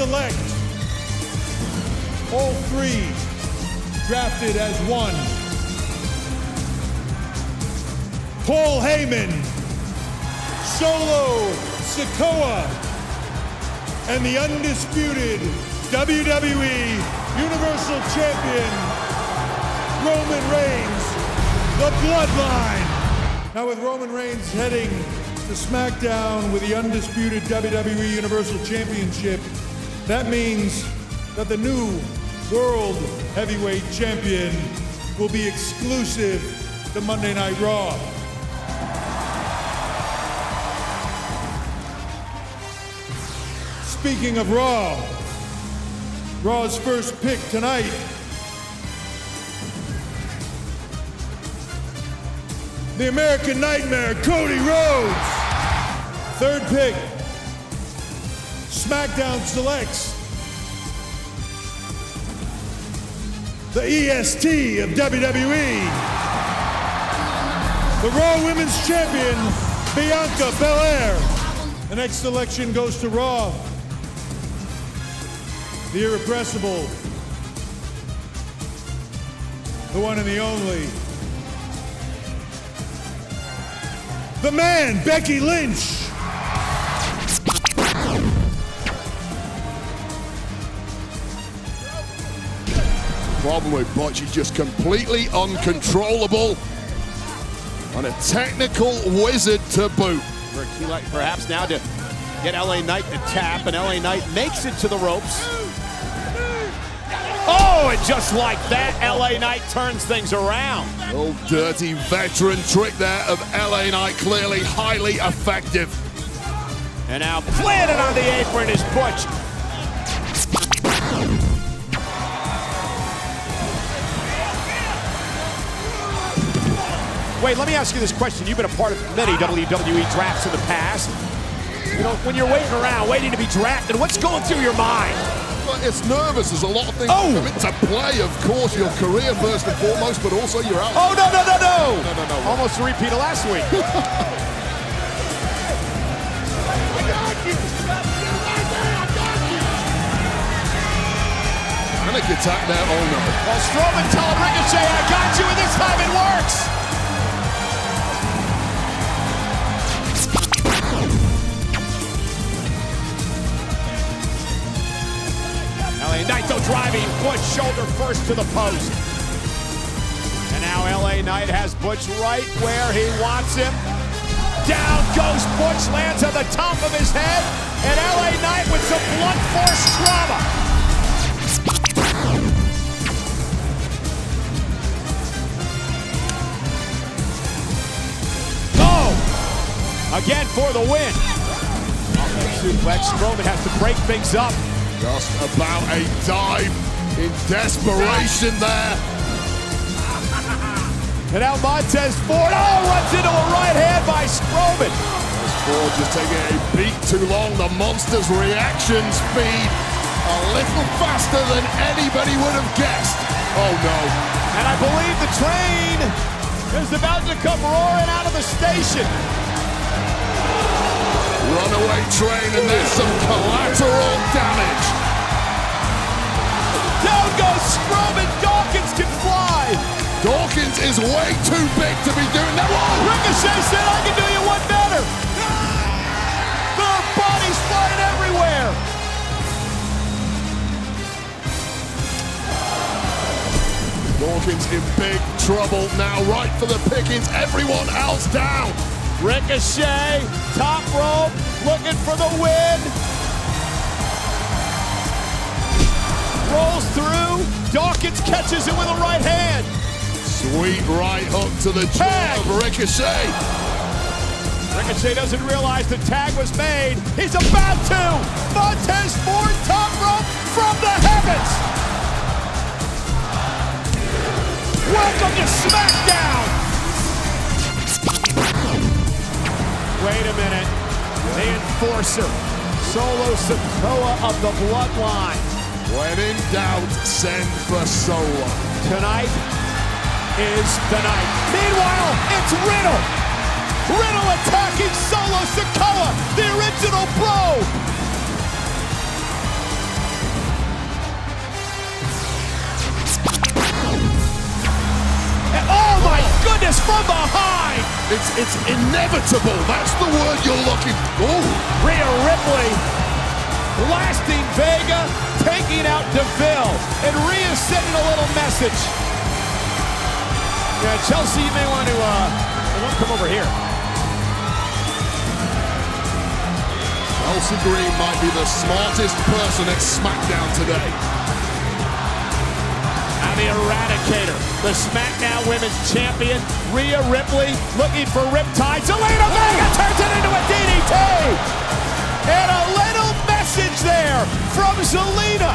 Select all 3 drafted as one. Paul Heyman, Solo Sikoa, and the undisputed WWE Universal Champion, Roman Reigns, the Bloodline. Now with Roman Reigns heading to SmackDown with the undisputed WWE Universal Championship, that means that the new World Heavyweight Champion will be exclusive to Monday Night Raw. Speaking of Raw, Raw's first pick tonight, the American Nightmare, Cody Rhodes. Third pick, SmackDown selects the EST of WWE, the Raw Women's Champion, Bianca Belair. The next selection goes to Raw, the irrepressible, the one and the only, the man, Becky Lynch. The problem with Butch is just completely uncontrollable, and a technical wizard to boot. Perhaps now to get LA Knight to tap, and LA Knight makes it to the ropes. Oh, and just like that, LA Knight turns things around. Old dirty veteran trick there of LA Knight, clearly highly effective. And now planted on the apron is Butch. Wait, let me ask you this question. You've been a part of many WWE drafts in the past. You know, when you're waiting around, waiting to be drafted, what's going through your mind? Well, it's nervous. There's a lot of things come into play, of course. Your career, first and foremost, but also your outlook. Oh, no. Almost a repeat of last week. Panic attack there. Oh, no. Well, Strowman telling Ricochet, I got you, and this time it works. LA Knight though driving, Butch shoulder first to the post. And now LA Knight has Butch right where he wants him. Down goes Butch, lands on the top of his head, and LA Knight with some blunt force trauma. Oh! Again for the win. Suplex, Strowman has to break things up. Just about a dive in desperation there. And now Montez Ford, runs into a right hand by Strowman. As Ford just taking a beat too long, the Monster's reaction speed a little faster than anybody would have guessed. Oh no. And I believe the train is about to come roaring out of the station. Runaway train, and there's some collateral damage. Down goes Strowman, Dawkins can fly. Dawkins is way too big to be doing that. Whoa, Ricochet said I can do you one better. There are bodies flying everywhere. Dawkins in big trouble now, right for the pickings. Everyone else down. Ricochet, top rope, looking for the win. Rolls through, Dawkins catches it with a right hand. Sweet right hook to the jaw of Ricochet. Ricochet doesn't realize the tag was made. He's about to. Montez Ford, top rope from the heavens. Welcome to SmackDown. Wait a minute. The Enforcer, Solo Sikoa of the Bloodline. When in doubt, send for Solo. Tonight is the night. Meanwhile, it's Riddle. Riddle attacking Solo Sikoa, the original blow. And oh my goodness, from behind. It's inevitable. That's the word you're looking for. Rhea Ripley blasting Vega, taking out DeVille, and Rhea sending a little message. Yeah, Chelsea, you may want to come over here. Chelsea Green might be the smartest person at SmackDown today. And the Eradicator, the SmackDown Women's Champion, Rhea Ripley, looking for Riptide. Zelina Vega turns it into a DDT! And a little message there from Zelina.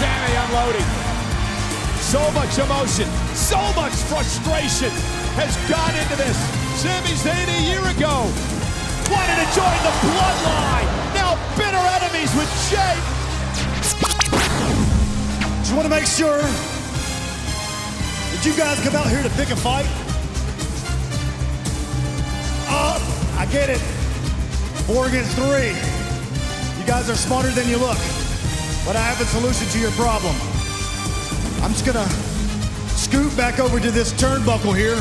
Sammy unloading. So much emotion, so much frustration has gone into this. Sami Zayn a year ago wanted to join the Bloodline. Now bitter enemies with Jay. Just want to make sure that you guys come out here to pick a fight. I get it. 4 against 3. You guys are smarter than you look. But I have a solution to your problem. I'm just gonna scoot back over to this turnbuckle here.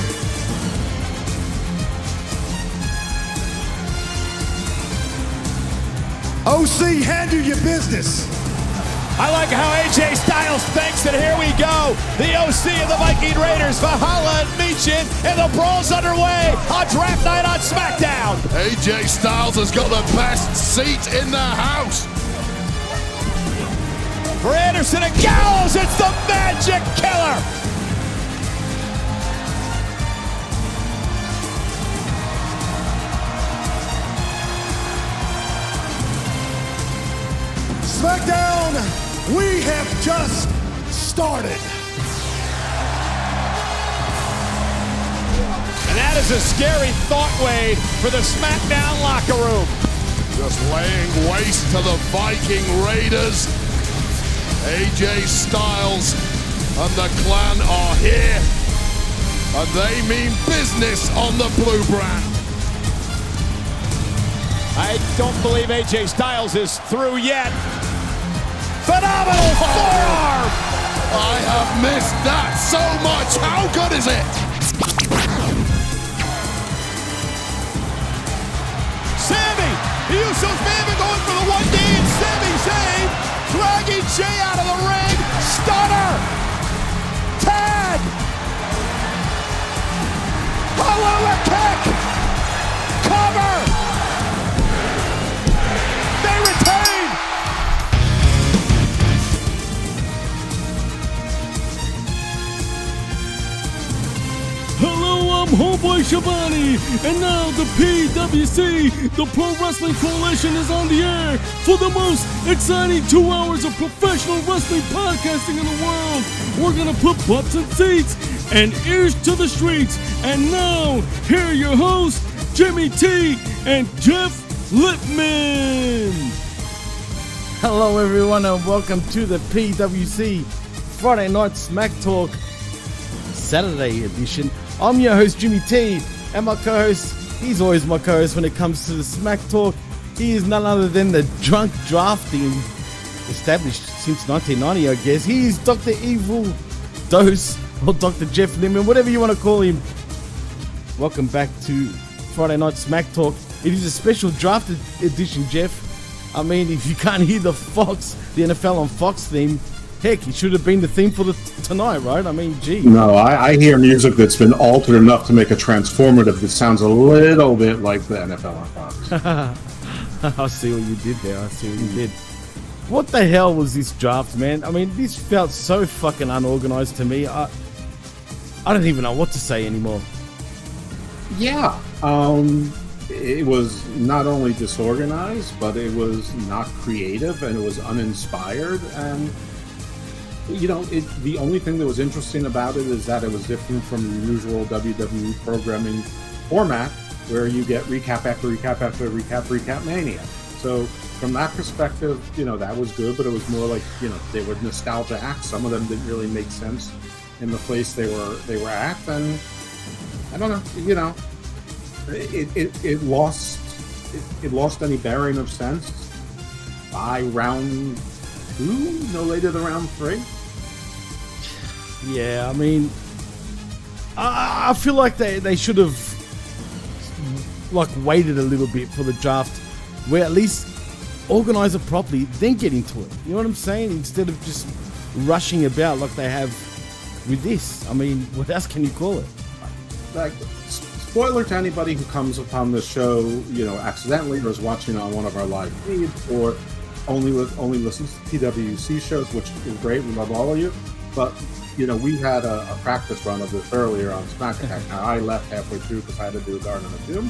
OC, handle your business. I like how AJ Styles thinks, and here we go. The OC and the Viking Raiders, Valhalla and Michin, and the brawl's underway on Draft Night on SmackDown. AJ Styles has got the best seat in the house. For Anderson and Gallows, it's the Magic Killer! SmackDown, we have just started. And that is a scary thought, Wade, for the SmackDown locker room. Just laying waste to the Viking Raiders. AJ Styles and the Clan are here, and they mean business on the blue brand. I don't believe AJ Styles is through yet. Phenomenal forearm! I have missed that so much. How good is it? Sammy, the Usos may have been going for the 1D, and Sammy Zayn dragging Jay out of the ring. Mike Schiavone, and now the PWC, the Pro Wrestling Coalition, is on the air for the most exciting 2 hours of professional wrestling podcasting in the world. We're going to put butts in seats and ears to the streets. And now, here are your hosts, Jimmy T and Jeff Lippman. Hello, everyone, and welcome to the PWC Friday Night Smack Talk Saturday edition. I'm your host, Jimmy T, and my co-host, he's always my co-host when it comes to the Smack Talk. He is none other than the Drunk Drafting, established since 1990, I guess. He is Dr. Evil Dose, or Dr. Jeff Lippman, whatever you want to call him. Welcome back to Friday Night Smack Talk. It is a special draft edition, Jeff. I mean, if you can't hear the Fox, the NFL on Fox theme, heck, it should have been the theme for tonight, right? I mean, gee. No, I hear music that's been altered enough to make a transformative that sounds a little bit like the NFL on Fox. I see what you did there. What the hell was this draft, man? I mean, this felt so fucking unorganized to me. I don't even know what to say anymore. Yeah. It was not only disorganized, but it was not creative, and it was uninspired, and you know, the only thing that was interesting about it is that it was different from the usual WWE programming format, where you get recap after recap after recap, recap mania. So from that perspective, you know, that was good, but it was more like, you know, they were nostalgia acts. Some of them didn't really make sense in the place they were at, and I don't know, you know, it lost any bearing of sense by round two, no later than round three. Yeah, I mean, I feel like they should have like waited a little bit for the draft, where at least organize it properly, then get into it. You know what I'm saying? Instead of just rushing about like they have with this. I mean, what else can you call it? Like, spoiler to anybody who comes upon the show, you know, accidentally, or is watching on one of our live feeds, or only listens to PWC shows, which is great. We love all of you. But, you know, we had a practice run of this earlier on Smack Attack. Now, I left halfway through because I had to do Garden of Doom.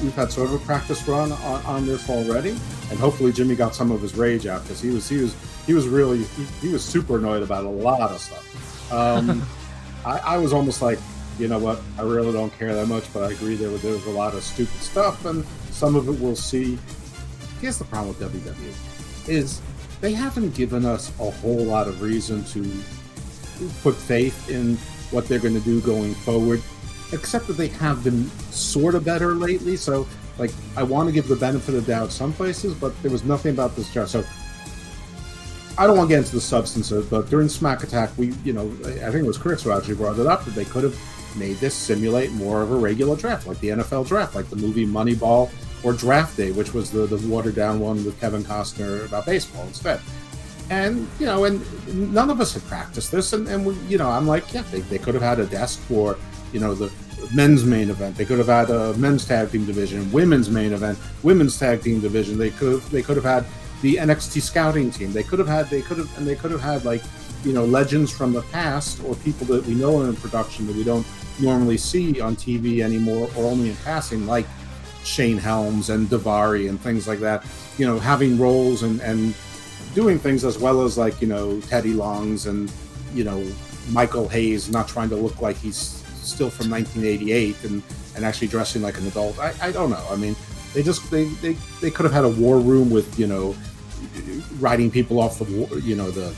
We've had sort of a practice run on this already, and hopefully Jimmy got some of his rage out, because he was really super annoyed about a lot of stuff. I was almost like, you know what, I really don't care that much, but I agree there was a lot of stupid stuff, and some of it we'll see. Here's the problem with WWE, is they haven't given us a whole lot of reason to put faith in what they're going to do going forward, except that they have been sort of better lately. So, like, I want to give the benefit of the doubt some places, but there was nothing about this draft. So, I don't want to get into the substance of it, but during Smack Attack, we, you know, I think it was Chris who actually brought it up, that they could have made this simulate more of a regular draft, like the NFL draft, like the movie Moneyball, or Draft Day, which was the watered-down one with Kevin Costner about baseball instead. And, you know, and none of us had practiced this, and we, you know, I'm like, yeah, they could have had a desk for, you know, the men's main event. They could have had a men's tag team division, women's main event, women's tag team division. They could have had the NXT scouting team. They could have had like, you know, legends from the past, or people that we know in production that we don't normally see on TV anymore, or only in passing, like Shane Helms and Daivari and things like that, you know, having roles and doing things, as well as, like, you know, Teddy Longs and, you know, Michael Hayes not trying to look like he's still from 1988 and actually dressing like an adult. I don't know. I mean, they could have had a war room with, you know, writing people off the, you know, the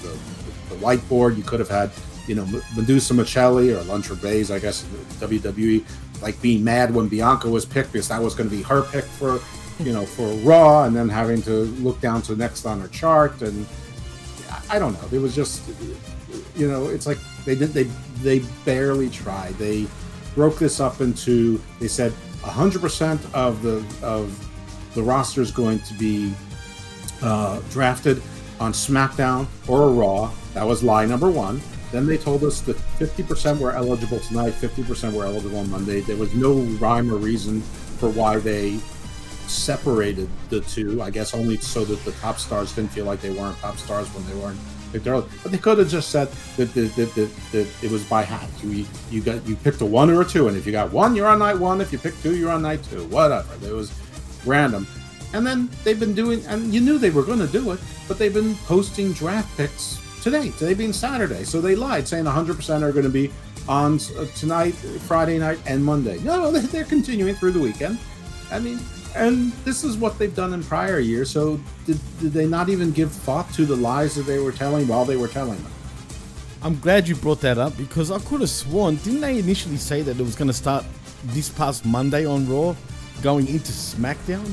whiteboard. You could have had, you know, Medusa Michele or Luncher Bays, I guess, WWE, like being mad when Bianca was picked because that was going to be her pick for, you know, for Raw, and then having to look down to next on her chart. And I don't know. It was just, you know, it's like they barely tried. They broke this up into, they said 100% of the roster is going to be drafted on SmackDown or Raw. That was lie number one. Then they told us that 50% were eligible tonight, 50% were eligible on Monday. There was no rhyme or reason for why they separated the two, I guess only so that the top stars didn't feel like they weren't top stars when they weren't picked early. But they could have just said that it was by hand. You picked a one or a two, and if you got one, you're on night one. If you picked two, you're on night two. Whatever. It was random. And then they've been doing, and you knew they were going to do it, but they've been posting draft picks today. Today being Saturday, so they lied, saying 100% are going to be on tonight, Friday night, and Monday. No, they're continuing through the weekend. I mean, and this is what they've done in prior years. So did they not even give thought to the lies that they were telling while they were telling them? I'm glad you brought that up, because I could have sworn, didn't they initially say that it was going to start this past Monday on Raw, going into SmackDown?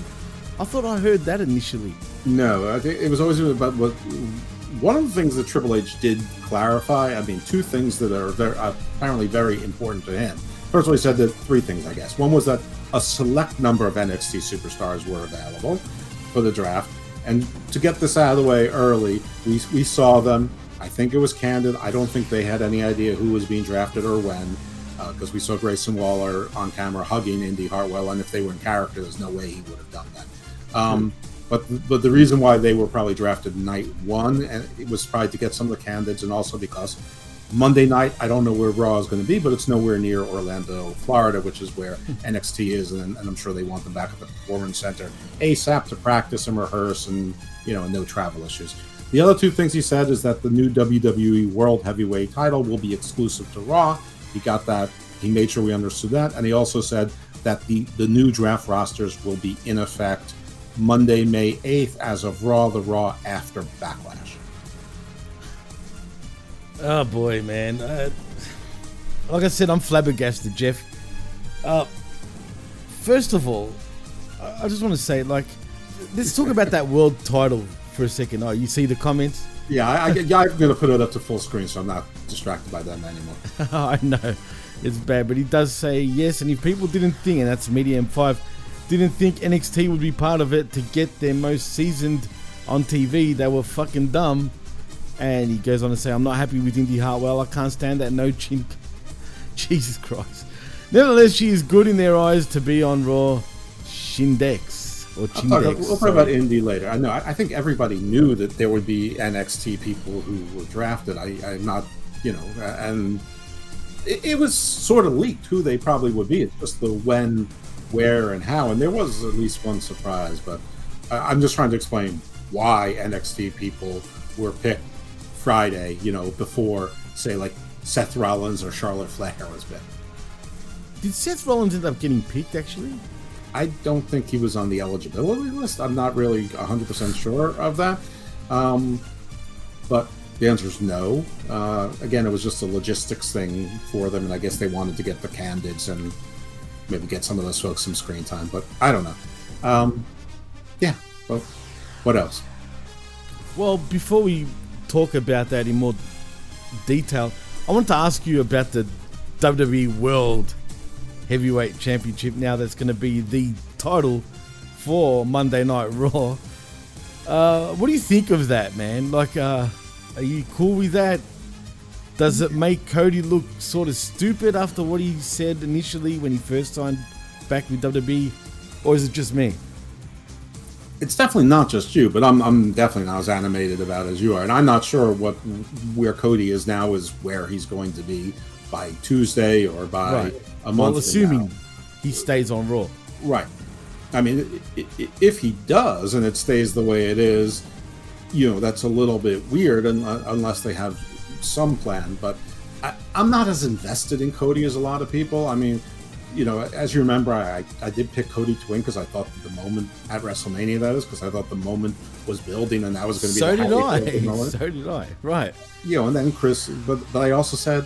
I thought I heard that initially. No, I think it was always about what. One of the things that Triple H did clarify, I mean, two things that are very, apparently very important to him. First of all, he said that three things, I guess. One was that a select number of NXT superstars were available for the draft. And to get this out of the way early, we saw them. I think it was candid. I don't think they had any idea who was being drafted or when, because we saw Grayson Waller on camera hugging Indy Hartwell, and if they were in character, there's no way he would have done that. But the reason why they were probably drafted night one, and it was probably to get some of the candidates, and also because Monday night, I don't know where Raw is going to be, but it's nowhere near Orlando, Florida, which is where NXT is, and I'm sure they want them back at the Performance Center ASAP to practice and rehearse, and and no travel issues. The other two things he said is that the new WWE World Heavyweight title will be exclusive to Raw. He got that. He made sure we understood that. And he also said that the new draft rosters will be in effect Monday, May 8th, as of Raw, the Raw after Backlash. Oh, boy, man. Like I said, I'm flabbergasted, Jeff. First of all, I just want to say, let's talk about that world title for a second. Oh, you see the comments? Yeah, I'm going to put it up to full screen so I'm not distracted by them anymore. I know. It's bad, but he does say yes, and if people didn't think, and that's Media M5, didn't think NXT would be part of it to get their most seasoned on TV, they were fucking dumb. And he goes on to say, I'm not happy with Indy Hartwell. I can't stand that no chink. Jesus Christ. Nevertheless, she is good in their eyes to be on Raw. Shindex. We'll talk about Indy later. I know. I think everybody knew that there would be NXT people who were drafted. I'm not, and it was sort of leaked who they probably would be. It's just the when, where, and how, and there was at least one surprise, but I'm just trying to explain why NXT people were picked Friday, before, say, like Seth Rollins or Charlotte Flair was picked. Did Seth Rollins end up getting picked, actually? I don't think he was on the eligibility list. I'm not really 100% sure of that, but the answer is no. Again, it was just a logistics thing for them, and I guess they wanted to get the candidates and maybe get some of those folks some screen time, but I don't know. Well, what else? Well, before we talk about that in more detail, I want to ask you about the WWE World Heavyweight Championship now that's going to be the title for Monday Night Raw. What do you think of that, man? Are you cool with that? Does it make Cody look sort of stupid after what he said initially when he first signed back with WWE, or is it just me? It's definitely not just you, but I'm definitely not as animated about it as you are, and I'm not sure where Cody is now is where he's going to be by Tuesday or by a month. Well, assuming he stays on Raw, right? I mean, if he does and it stays the way it is, that's a little bit weird, unless they have some plan, but I'm not as invested in Cody as a lot of people. I mean, as you remember, I did pick Cody to win because I thought that the moment at WrestleMania, that is, because I thought the moment was building and that was going to be moment. So did I, right. And then Chris, but I also said,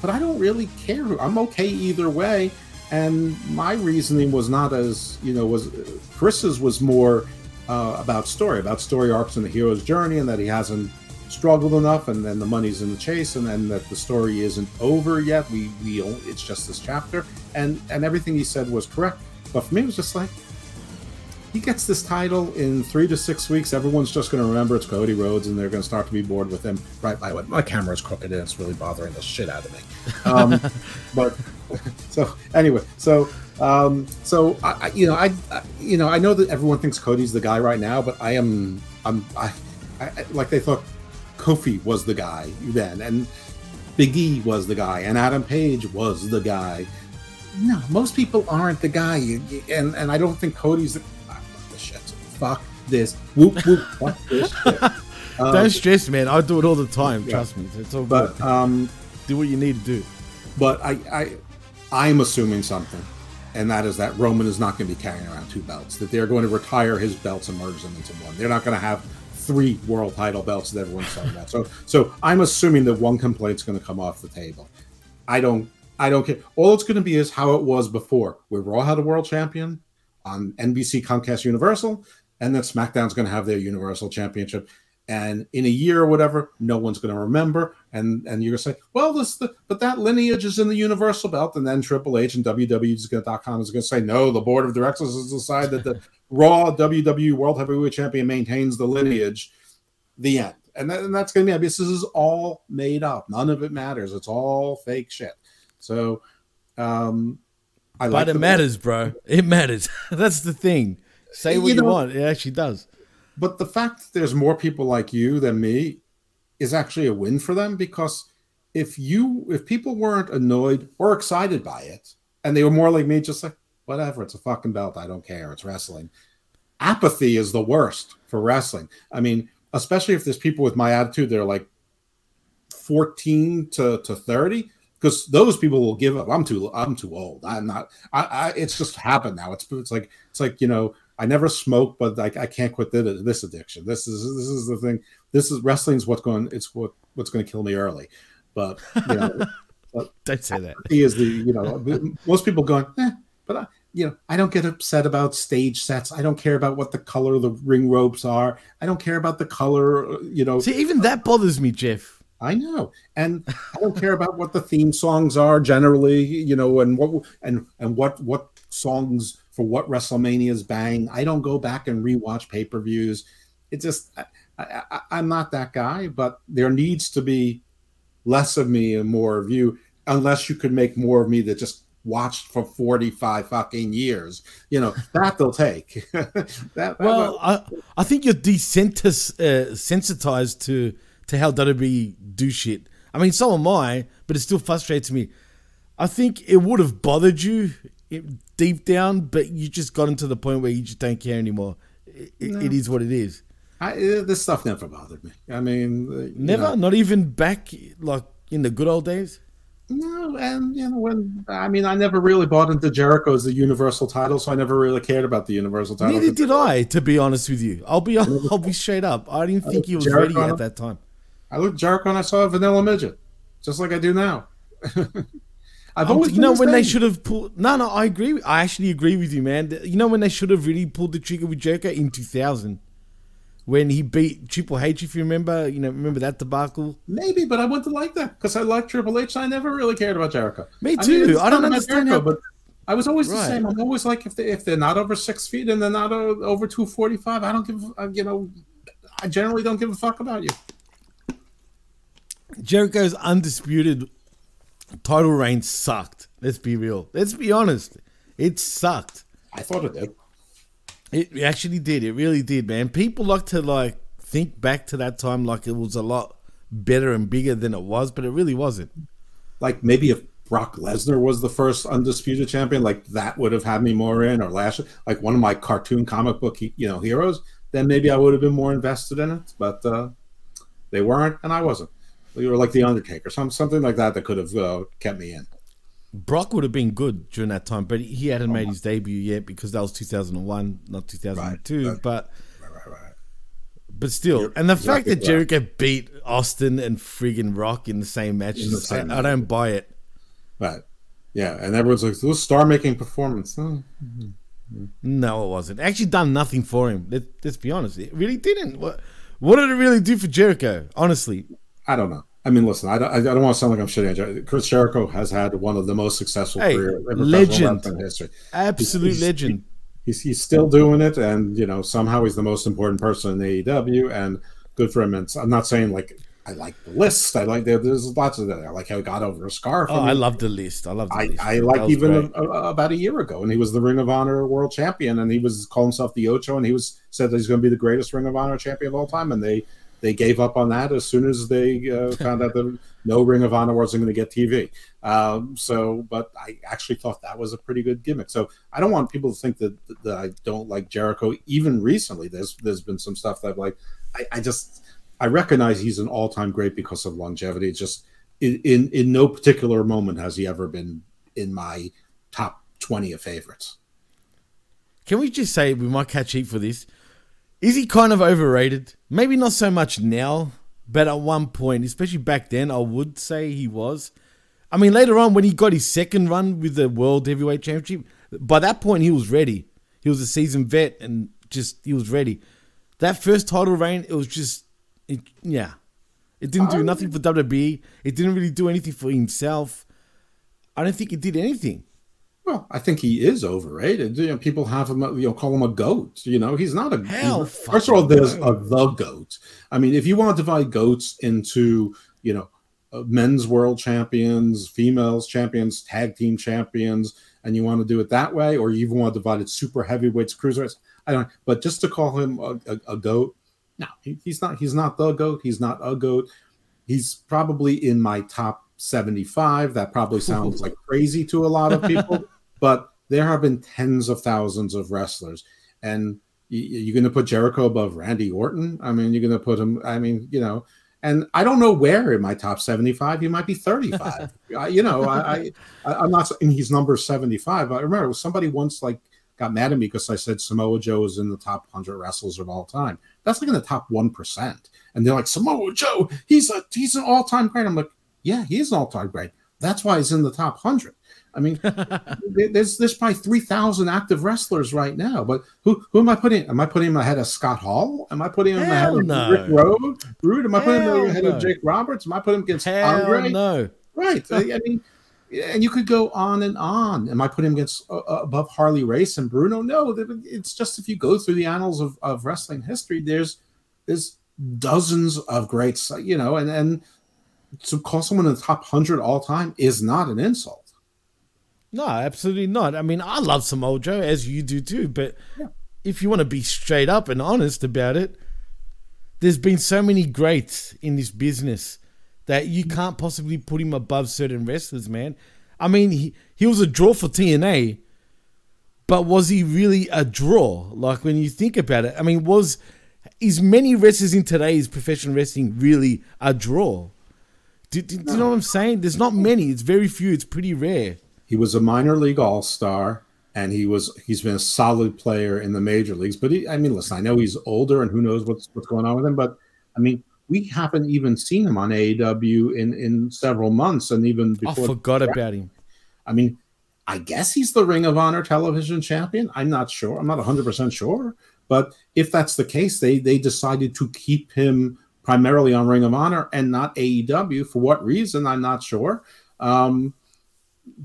but I don't really care. I'm okay either way. And my reasoning was not as, was Chris's was more about story arcs and the hero's journey, and that he hasn't struggled enough, and then the money's in the chase, and then that the story isn't over yet. We it's just this chapter, and everything he said was correct. But for me, it was just like, he gets this title in 3 to 6 weeks. Everyone's just going to remember it's Cody Rhodes, and they're going to start to be bored with him. Right? My camera's crooked, and it's really bothering the shit out of me. I know that everyone thinks Cody's the guy right now, but I am. They thought Kofi was the guy then, and Big E was the guy, and Adam Page was the guy. No, most people aren't the guy, and I don't think Cody's the guy. Fuck this shit. Fuck this. Whoop, whoop, fuck this shit. Don't stress, man. I do it all the time. Yeah. Trust me. It's all good. Do what you need to do. But I'm assuming something, and that is that Roman is not going to be carrying around two belts, that they're going to retire his belts and merge them into one. They're not going to have three world title belts that everyone's talking about. So I'm assuming that one complaint's going to come off the table. I don't care. All it's going to be is how it was before, where Raw had a world champion on NBC, Comcast, Universal, and then SmackDown's going to have their Universal Championship. And in a year or whatever, no one's going to remember. And you're going to say, well, but that lineage is in the Universal belt. And then Triple H and WWE.com is going to say, no, the board of directors has decided that the Raw WWE World Heavyweight Champion maintains the lineage. The end. And that's going to be, this is all made up. None of it matters. It's all fake shit. So, but it matters, bro. It matters. That's the thing. Say what you want. It actually does. But the fact that there's more people like you than me is actually a win for them, because if people weren't annoyed or excited by it, and they were more like me, just like, whatever, it's a fucking belt, I don't care, it's wrestling. Apathy is the worst for wrestling. I mean, especially if there's people with my attitude, they're like 14 to 30, because those people will give up. I'm too old. I'm not. It's just happened now. It's like you know. I never smoked, but I can't quit this addiction. This is the thing. This is wrestling's what's going to kill me early. But you know, don't say that. He is the, you know, most people going, but I don't get upset about stage sets. I don't care about what the color of the ring ropes are. I don't care about the color, you know. See, even that bothers me, Jeff. I know, and I don't care about what the theme songs are generally, you know, and what songs for what WrestleMania's bang. I don't go back and rewatch pay-per-views. It's just, I'm not that guy, but there needs to be less of me and more of you, unless you could make more of me that just watched for 45 fucking years. You know, that they'll take. I think you're desensitized to how WWE do shit. I mean, so am I, but it still frustrates me. I think it would have bothered you deep down, but you just gotten to the point where you just don't care anymore. It is what it is. This stuff never bothered me. I mean, never, not even back like in the good old days. No, and you know, I never really bought into Jericho as the Universal title, so I never really cared about the Universal title. Neither did I, to be honest with you. I'll be straight up. I didn't think he was ready at that time. I looked at Jericho and I saw a vanilla midget, just like I do now. I've always, you know, when they should have pulled. No, I agree. I actually agree with you, man. You know when they should have really pulled the trigger with Jericho in 2000, when he beat Triple H. If you remember, remember that debacle. Maybe, but I went to like that because I liked Triple H. And I never really cared about Jericho. Me too. I don't understand Jericho, but I was always the same. I'm always like, if they're not over 6 feet and they're not over 245, I don't give. I generally don't give a fuck about you. Jericho's undisputed title reign sucked. Let's be real. Let's be honest. It sucked. I thought it did. It actually did. It really did, man. People like to think back to that time like it was a lot better and bigger than it was, but it really wasn't. Like maybe if Brock Lesnar was the first undisputed champion, like that would have had me more in, or Lashley, like one of my cartoon comic book, heroes, then maybe I would have been more invested in it. But they weren't, and I wasn't. You were like The Undertaker, something like that could have kept me in. Brock would have been good during that time, but he hadn't made his debut yet because that was 2001, not 2002. Right. But but still, fact that Jericho beat Austin and friggin' Rock in the same matches, I don't buy it. Right. Yeah, and everyone's like, "This star-making performance." Oh. Mm-hmm. No, it wasn't. It actually done nothing for him. Let's be honest, it really didn't. What did it really do for Jericho? Honestly. I don't know. I mean, listen, I don't want to sound like I'm shitting on Jericho. Chris Jericho has had one of the most successful career in professional history. Absolute legend. He's still doing it, and somehow he's the most important person in AEW, and good for him. And I'm not saying I like the list. I like there's lots of that. I like how he got over a scarf. Oh, I love the list. I like even about a year ago, and he was the Ring of Honor World Champion, and he was calling himself the Ocho, and he said that he's going to be the greatest Ring of Honor champion of all time, and they. They gave up on that as soon as they found out that no, Ring of Honor wasn't going to get TV. But I actually thought that was a pretty good gimmick. So I don't want people to think that I don't like Jericho. Even recently, there's been some stuff that I've liked. I recognize he's an all-time great because of longevity. It's just in no particular moment has he ever been in my top 20 of favorites. Can we just say, we might catch heat for this, is he kind of overrated? Maybe not so much now, but at one point, especially back then, I would say he was. I mean, later on, when he got his second run with the World Heavyweight Championship, by that point, he was ready. He was a seasoned vet, and just, he was ready. That first title reign, it was just, It didn't do nothing for WWE. It didn't really do anything for himself. I don't think it did anything. Well, I think he is overrated. You know, people have him, call him a goat. You know, he's not a goat. First of all, there's the goat. I mean, if you want to divide goats into, men's world champions, females champions, tag team champions, and you want to do it that way, or you even want to divide it super heavyweights, cruiserweights, I don't know. But just to call him a goat, no, he's not. He's not the goat. He's not a goat. He's probably in my top 75. That probably sounds like crazy to a lot of people. But there have been tens of thousands of wrestlers, and you're going to put Jericho above Randy Orton? I mean, you're going to put him, and I don't know where in my top 75, he might be 35. I'm not saying he's number 75. I remember somebody once got mad at me because I said Samoa Joe is in the top 100 wrestlers of all time. That's in the top 1%. And they're like, Samoa Joe, he's an all-time great. I'm like, yeah, he is an all-time great. That's why he's in the top 100. I mean, there's probably 3,000 active wrestlers right now, but who am I putting? Am I putting him ahead of Scott Hall? Am I putting him ahead of Rick Rude? Am I putting him ahead of Jake Roberts? Am I putting him against Andre? No. Right. I mean, and you could go on and on. Am I putting him against above Harley Race and Bruno? No, it's just if you go through the annals of wrestling history, there's dozens of greats, and to call someone in the top 100 all time is not an insult. No, absolutely not. I mean, I love Samoa Joe, as you do too, but if you want to be straight up and honest about it, there's been so many greats in this business that you can't possibly put him above certain wrestlers, man. I mean, he was a draw for TNA, but was he really a draw? Like, when you think about it, I mean, is many wrestlers in today's professional wrestling really a draw? Do you know what I'm saying? There's not many. It's very few. It's pretty rare. He was a minor league all-star, and he's been a solid player in the major leagues. But I know he's older, and who knows what's going on with him. But I mean, we haven't even seen him on AEW in several months, and even before. I forgot about him. I mean, I guess he's the Ring of Honor television champion. I'm not sure. I'm not 100% sure. But if that's the case, they decided to keep him primarily on Ring of Honor and not AEW. For what reason? I'm not sure.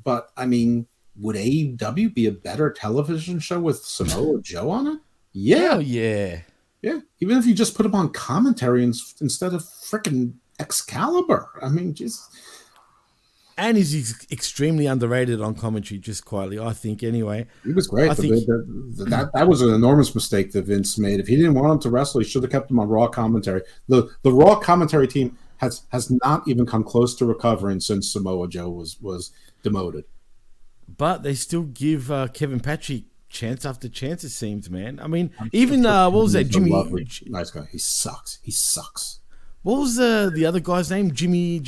But, I mean, would AEW be a better television show with Samoa Joe on it? Yeah. Hell yeah. Yeah. Even if you just put him on commentary instead of freaking Excalibur. I mean, just. And he's extremely underrated on commentary, just quietly, I think, anyway. He was great. That was an enormous mistake that Vince made. If he didn't want him to wrestle, he should have kept him on Raw commentary. The Raw commentary team has not even come close to recovering since Samoa Joe was demoted. But they still give Kevin Patrick chance after chance, it seems, man. I mean, even, what was that, Jimmy? Nice guy. He sucks. What was the other guy's name? Jimmy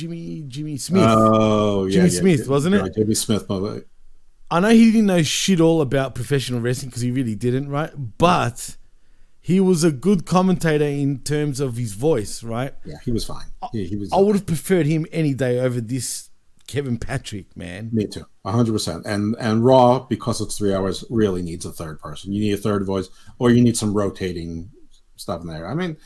Smith. Oh, yeah. Jimmy Smith, wasn't it? Right, Jimmy Smith, by the way. I know he didn't know shit all about professional wrestling because he really didn't, right? But he was a good commentator in terms of his voice, right? Yeah, he was fine. I would have preferred him any day over this Kevin Patrick, man. Me too, 100%. And Raw, because it's 3 hours, really needs a third person. You need a third voice, or you need some rotating stuff in there. I mean,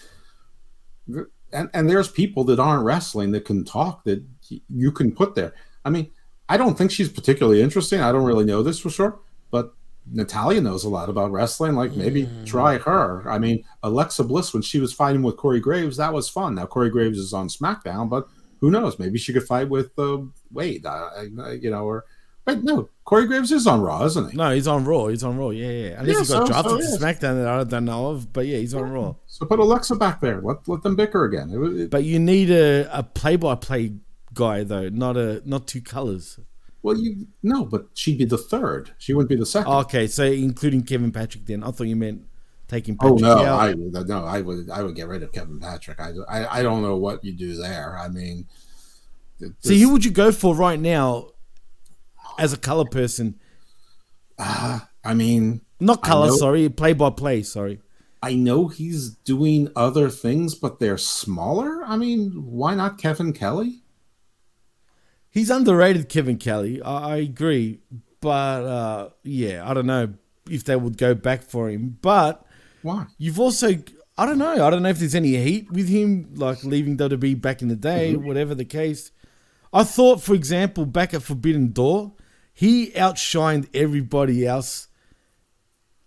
and there's people that aren't wrestling that can talk that you can put there. I mean, I don't think she's particularly interesting. I don't really know this for sure, but Natalia knows a lot about wrestling. Maybe try her. I mean, Alexa Bliss, when she was fighting with Corey Graves, that was fun. Now Corey Graves is on SmackDown, but who knows? Maybe she could fight with Wade, or Wait, no, Corey Graves is on Raw, isn't he? No, he's on Raw. Yeah. Unless he got drafted to SmackDown that I don't know of, but yeah, he's on Raw. So put Alexa back there. Let them bicker again. But you need a play-by-play guy though, not two colors. Well, but she'd be the third. She wouldn't be the second. Okay, so including Kevin Patrick then. I thought you meant taking Patrick out. I would get rid of Kevin Patrick. I don't know what you do there. I mean, so who would you go for right now? As a color person, play-by-play, sorry. I know he's doing other things, but they're smaller. I mean, why not Kevin Kelly? He's underrated, Kevin Kelly. I agree, but I don't know if they would go back for him. But why? You've also, I don't know. I don't know if there's any heat with him, like leaving WWE back in the day, whatever the case. I thought, for example, back at Forbidden Door, he outshined everybody else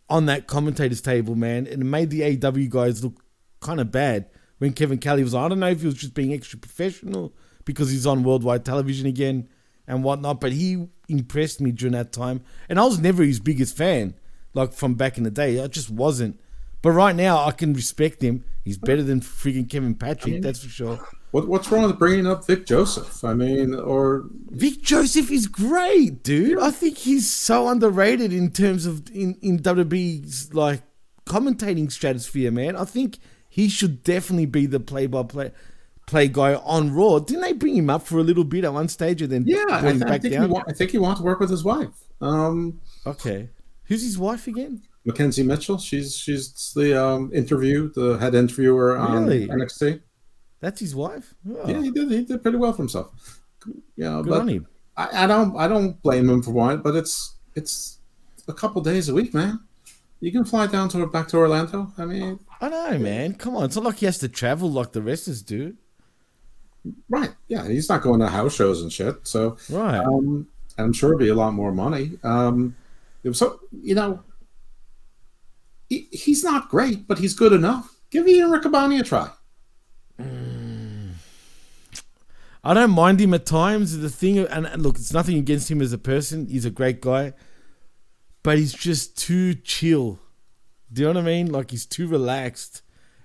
on that commentator's table, man, and it made the AEW guys look kind of bad when Kevin Kelly was on. I don't know if he was just being extra professional because he's on worldwide television again and whatnot, but he impressed me during that time. And I was never his biggest fan, like from back in the day. I just wasn't. But right now, I can respect him. He's better than freaking Kevin Patrick, that's for sure. What's wrong with bringing up Vic Joseph? I mean, Vic Joseph is great, dude. I think he's so underrated in terms of in WWE's like commentating stratosphere, man. I think he should definitely be the play-by-play guy on Raw. Didn't they bring him up for a little bit at one stage and then bring him back down? I think he wants to work with his wife. Okay, who's his wife again? Mackenzie Mitchell. She's the head interviewer on NXT. That's his wife. Oh. Yeah, he did pretty well for himself. Yeah, good on him. I don't blame him for it, but it's a couple days a week, man. You can fly down back to Orlando. I mean, I know, man. Come on, it's not like he has to travel like the wrestlers do. Right? Yeah, he's not going to house shows and shit. So right, I'm sure it'll be a lot more money. He's not great, but he's good enough. Give Ian Riccoboni a try. I don't mind him at times. The thing, and look, it's nothing against him as a person. He's a great guy, but he's just too chill. Do you know what I mean? Like, he's too relaxed,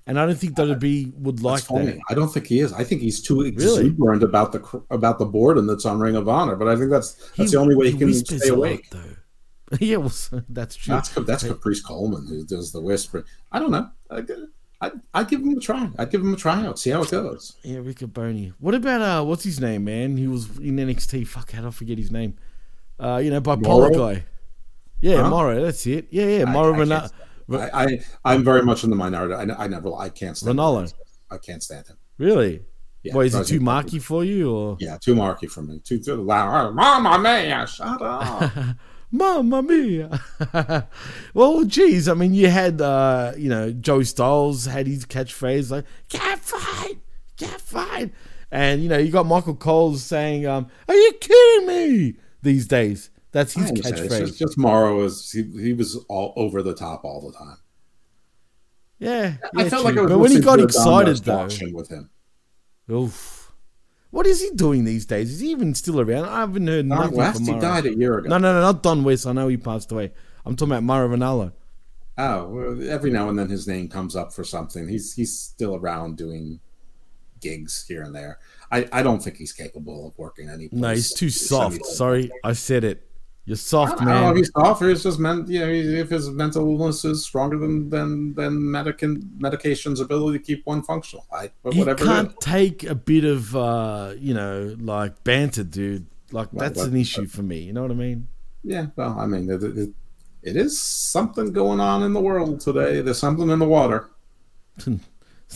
and I don't think WWE would like that. I don't think he is. I think he's too exuberant about the boredom that's on Ring of Honor. But I think that's the only way he can stay awake. Though. Yeah, well, that's true. That's Caprice Coleman who does the whispering. I don't know. I'd give him a try. I'd give him a tryout. See how it goes. Yeah, Riccoboni. What about what's his name, man? He was in NXT. Fuck, how did I forget his name? Bipolar guy. Yeah, Morrow. That's it. Yeah, Morrow. I'm very much in the minority. I can't stand Ronaldo. I can't stand him. Really? Yeah, why is he too marky for you? Or yeah, too marky for me. Too loud. Mamma mia! Shut up. Mamma mia. Well, geez, I mean, you had, Joey Styles had his catchphrase like, can't fight. And, you got Michael Cole saying, are you kidding me? These days. That's his catchphrase. It's just Morrow he was all over the top all the time. Yeah. I felt like I was but when he got excited, though. With him. Oof. What is he doing these days? Is he even still around? I haven't heard nothing from Morrow. He died a year ago. No, not Don West. I know he passed away. I'm talking about Mauro Ranallo. Oh, well, every now and then his name comes up for something. He's still around doing gigs here and there. I don't think he's capable of working any place. No, he's too soft. Sorry, I said it. You're soft, man. I don't know if he's soft or it's just meant, if his mental illness is stronger than medication's ability to keep one functional. Whatever he can't take a bit of, like banter, dude. Like, that's an issue for me. You know what I mean? Yeah, well, I mean, it is something going on in the world today. There's something in the water.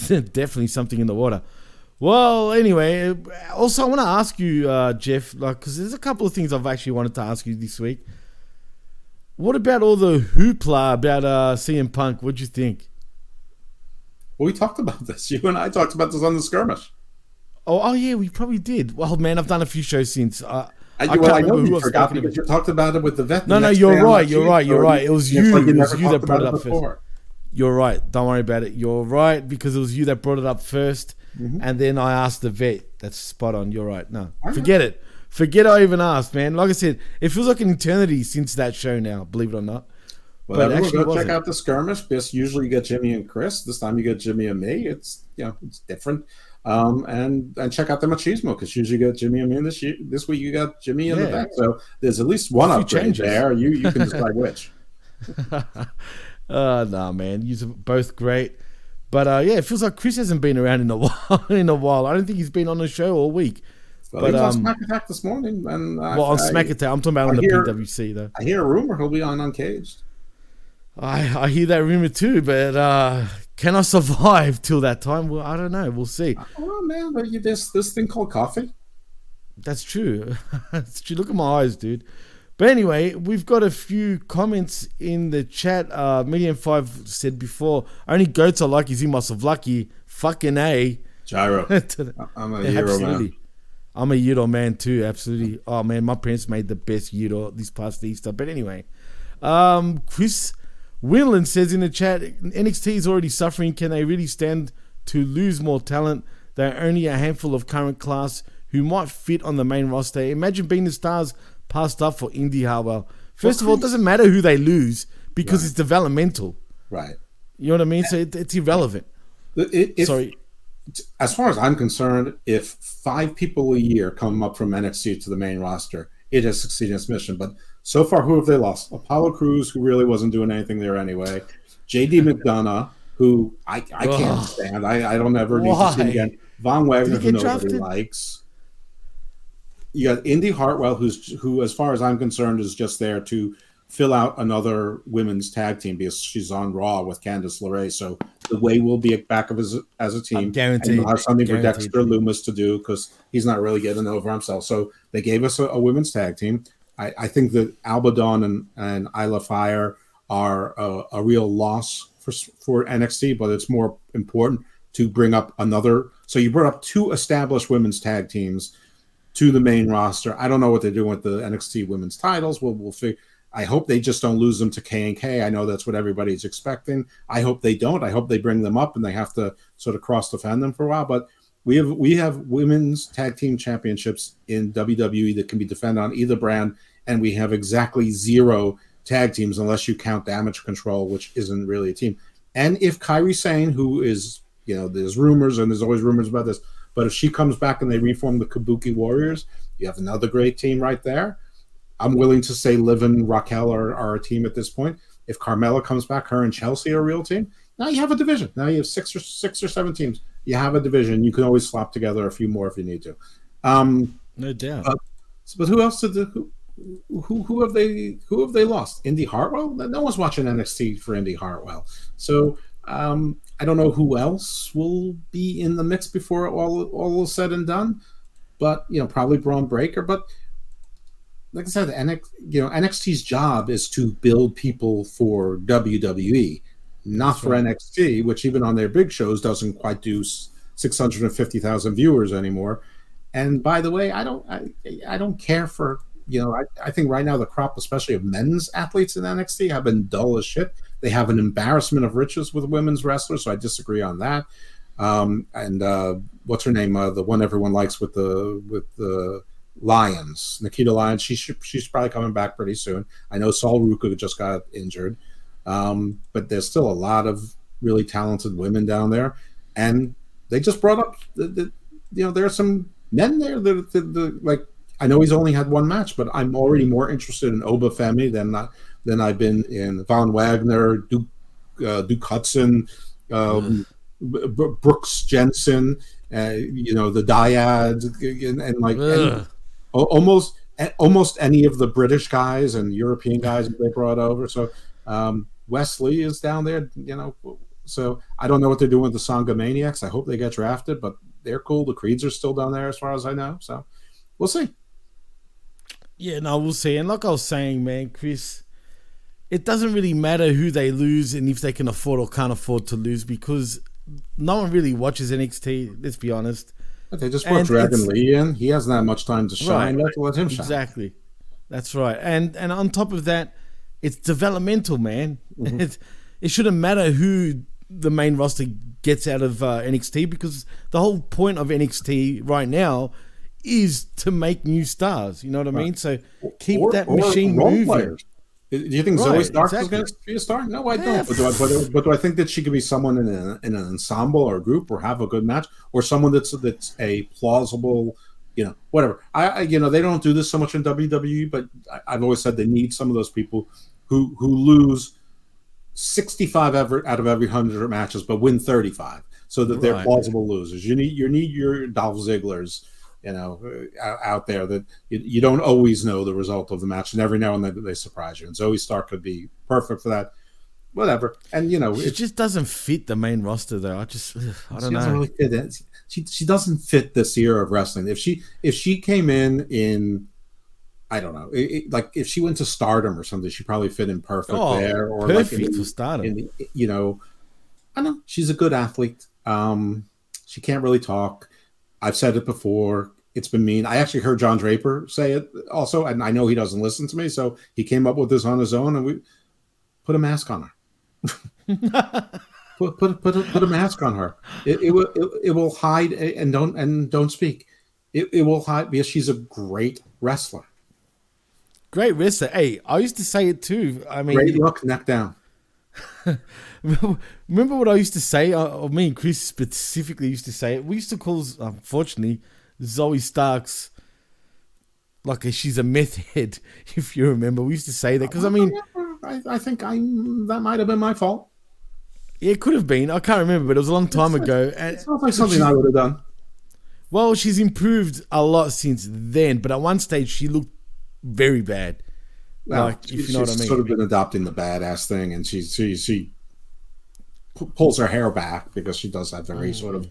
Definitely something in the water. Well, anyway, also I want to ask you, Jeff, because there's a couple of things I've actually wanted to ask you this week. What about all the hoopla about CM Punk? What'd you think? Well, we talked about this. You and I talked about this on the skirmish. Oh yeah, we probably did. Well, man, I've done a few shows since. I know you forgot because you talked about it with the vet. No, you're right. It was you. It was you that brought it up first. You're right. Don't worry about it. You're right because it was you that brought it up first. Mm-hmm. And then I asked the vet. That's spot on. You're right. No, forget it. Forget I even asked, man. Like I said, it feels like an eternity since that show now, believe it or not. Well, but everyone go check out The Skirmish. Because usually you get Jimmy and Chris. This time you get Jimmy and me. It's, you know, it's different. And check out the Machismo, because usually you got Jimmy and me. This week you got Jimmy in the back. So there's at least one upgrade there. You can decide which. Nah, man. You're both great. But yeah, it feels like Chris hasn't been around in a while. I don't think he's been on the show all week. Well, but, he was on Smack Attack this morning. And on Smack Attack. I'm talking about PWC, though. I hear a rumor he'll be on Uncaged. I hear that rumor too, but can I survive till that time? Well, I don't know. We'll see. Oh, man, but this thing called coffee. That's true. Look at my eyes, dude. But anyway, we've got a few comments in the chat. Medium5 said before, only goats are like Izumasa Vlucky. Fucking A. Gyro. I'm a hero, man. I'm a Yuro man too, absolutely. Oh, man, my parents made the best Yuro this past Easter. But anyway, Chris Winland says in the chat, NXT is already suffering. Can they really stand to lose more talent? They're only a handful of current class who might fit on the main roster. Imagine being the stars passed up for Indy Hartwell. First of all, it doesn't matter who they lose because it's developmental. Right. You know what I mean? So it's irrelevant. As far as I'm concerned, if 5 people a year come up from NXT to the main roster, it has succeeded in its mission. But so far, who have they lost? Apollo Crews, who really wasn't doing anything there anyway. JD McDonough, who I can't stand. I don't ever need to see again. Von Wagner, who nobody likes. You got Indy Hartwell, who, as far as I'm concerned, is just there to fill out another women's tag team because she's on Raw with Candice LeRae. So the Way will be back as a team. Guaranteed. And we'll have something for Dexter Lumis to do because he's not really getting over himself. So they gave us a women's tag team. I think that Alba Dawn and Isla Fire are a real loss for NXT, but it's more important to bring up another. So you brought up 2 established women's tag teams to the main roster. I don't know what they're doing with the NXT women's titles. We'll figure. I hope they just don't lose them to K&K. I know that's what everybody's expecting. I hope they don't. I hope they bring them up and they have to sort of cross-defend them for a while. But we have women's tag team championships in WWE that can be defended on either brand, and we have exactly 0 tag teams unless you count Damage Control, which isn't really a team. And if Kairi Sane, who is, you know, there's rumors and there's always rumors about this, but if she comes back and they reform the Kabuki Warriors, you have another great team right there. I'm willing to say Liv and Raquel are a team at this point. If Carmella comes back, her and Chelsea are a real team. Now you have a division. Now you have six or 7 teams. You have a division. You can always slap together a few more if you need to. No doubt. But who else did who have they lost? Indy Hartwell? No one's watching NXT for Indy Hartwell. So I don't know who else will be in the mix before all is said and done. But you know, probably Braun Breaker. But like I said, NXT's job is to build people for WWE, not for NXT, which even on their big shows doesn't quite do 650,000 viewers anymore. And by the way, I don't care for, you know, I think right now the crop, especially of men's athletes in NXT, have been dull as shit. They have an embarrassment of riches with women's wrestlers, so I disagree on that. And what's her name? The one everyone likes with the Lyons, Nikita Lyons. She's probably coming back pretty soon. I know Sol Ruka just got injured, but there's still a lot of really talented women down there, and they just brought up there are some men there that like, I know he's only had one match, but I'm already more interested in Oba Femi than I've been in Von Wagner, Duke Hudson, Brooks Jensen, the Dyad, and almost any of the British guys and European guys that they brought over. So Wesley is down there, you know. So I don't know what they're doing with the Sangha Maniacs. I hope they get drafted, but they're cool. The Creeds are still down there as far as I know. So we'll see. Yeah, no, we'll see. And like I was saying, man, Chris, it doesn't really matter who they lose and if they can afford or can't afford to lose, because no one really watches NXT, let's be honest. But they just brought Dragon Lee in. He hasn't had much time to shine. Right. Let's let him shine. Exactly. That's right. And on top of that, it's developmental, man. Mm-hmm. It shouldn't matter who the main roster gets out of NXT, because the whole point of NXT right now is to make new stars. You know what I mean? So keep that machine moving. Players. Do you think Zoe Stark is going to be a star? No, I don't. But do I think that she could be someone in an ensemble or a group or have a good match or someone that's a plausible, you know, whatever. They don't do this so much in WWE, but I've always said they need some of those people who lose 65 out of every 100 matches, but win 35, so that they're plausible losers. You need your Dolph Ziggler's. You know, out there that you don't always know the result of the match, and every now and then they surprise you. And Zoe Stark could be perfect for that, whatever. And it just doesn't fit the main roster, though. I don't know. Doesn't really fit it. She doesn't fit this era of wrestling. If she came in I don't know, like if she went to Stardom or something, she probably fit in perfect there. Or perfect like to Stardom. I don't know. She's a good athlete. She can't really talk. I've said it before. It's been mean. I actually heard John Draper say it also, and I know he doesn't listen to me, so he came up with this on his own, and we put a mask on her. put a mask on her. It will hide and don't speak. It will hide because she's a great wrestler. Great wrestler. Hey, I used to say it too. I mean, great luck, neck down. Remember what I used to say? Me and Chris specifically used to say it. We used to call, unfortunately, Zoe Stark's she's a meth head. If you remember, we used to say that because I think that might have been my fault. Yeah, it could have been. I can't remember, but it was a long time ago. And it sounds like something I would have done. Well, she's improved a lot since then, but at one stage she looked very bad. She's sort of been adopting the badass thing, and she pulls her hair back because she does that very sort of,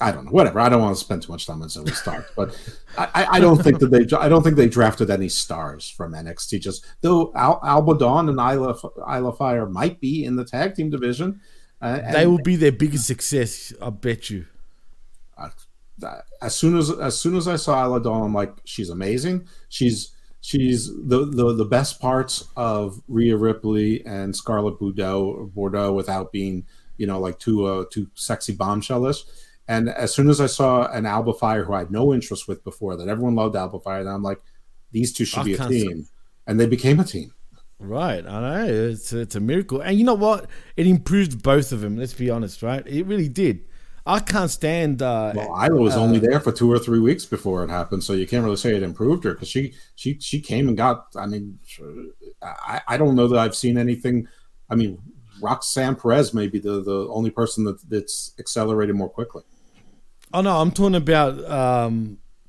I don't know, whatever. I don't want to spend too much time on Zoe Stark, but I don't think that they drafted any stars from NXT. Just though Alba Dawn and Isla Fire might be in the tag team division, they will be their biggest success. I bet you. As soon as I saw Isla Dawn, I'm like, she's amazing. She's the best parts of Rhea Ripley and Scarlett Bordeaux without being, too sexy bombshellish. And as soon as I saw an Alba Fire who I had no interest with before, that everyone loved Alba Fire, and I'm like, these two should be a team. And they became a team. Right. I know. It's a miracle. And you know what? It improved both of them. Let's be honest, right? It really did. I can't stand... Isla was only there for 2 or 3 weeks before it happened, so you can't really say it improved her because she came and got... I mean, I don't know that I've seen anything... I mean, Roxanne Perez may be the only person that's accelerated more quickly. Oh, no, I'm talking about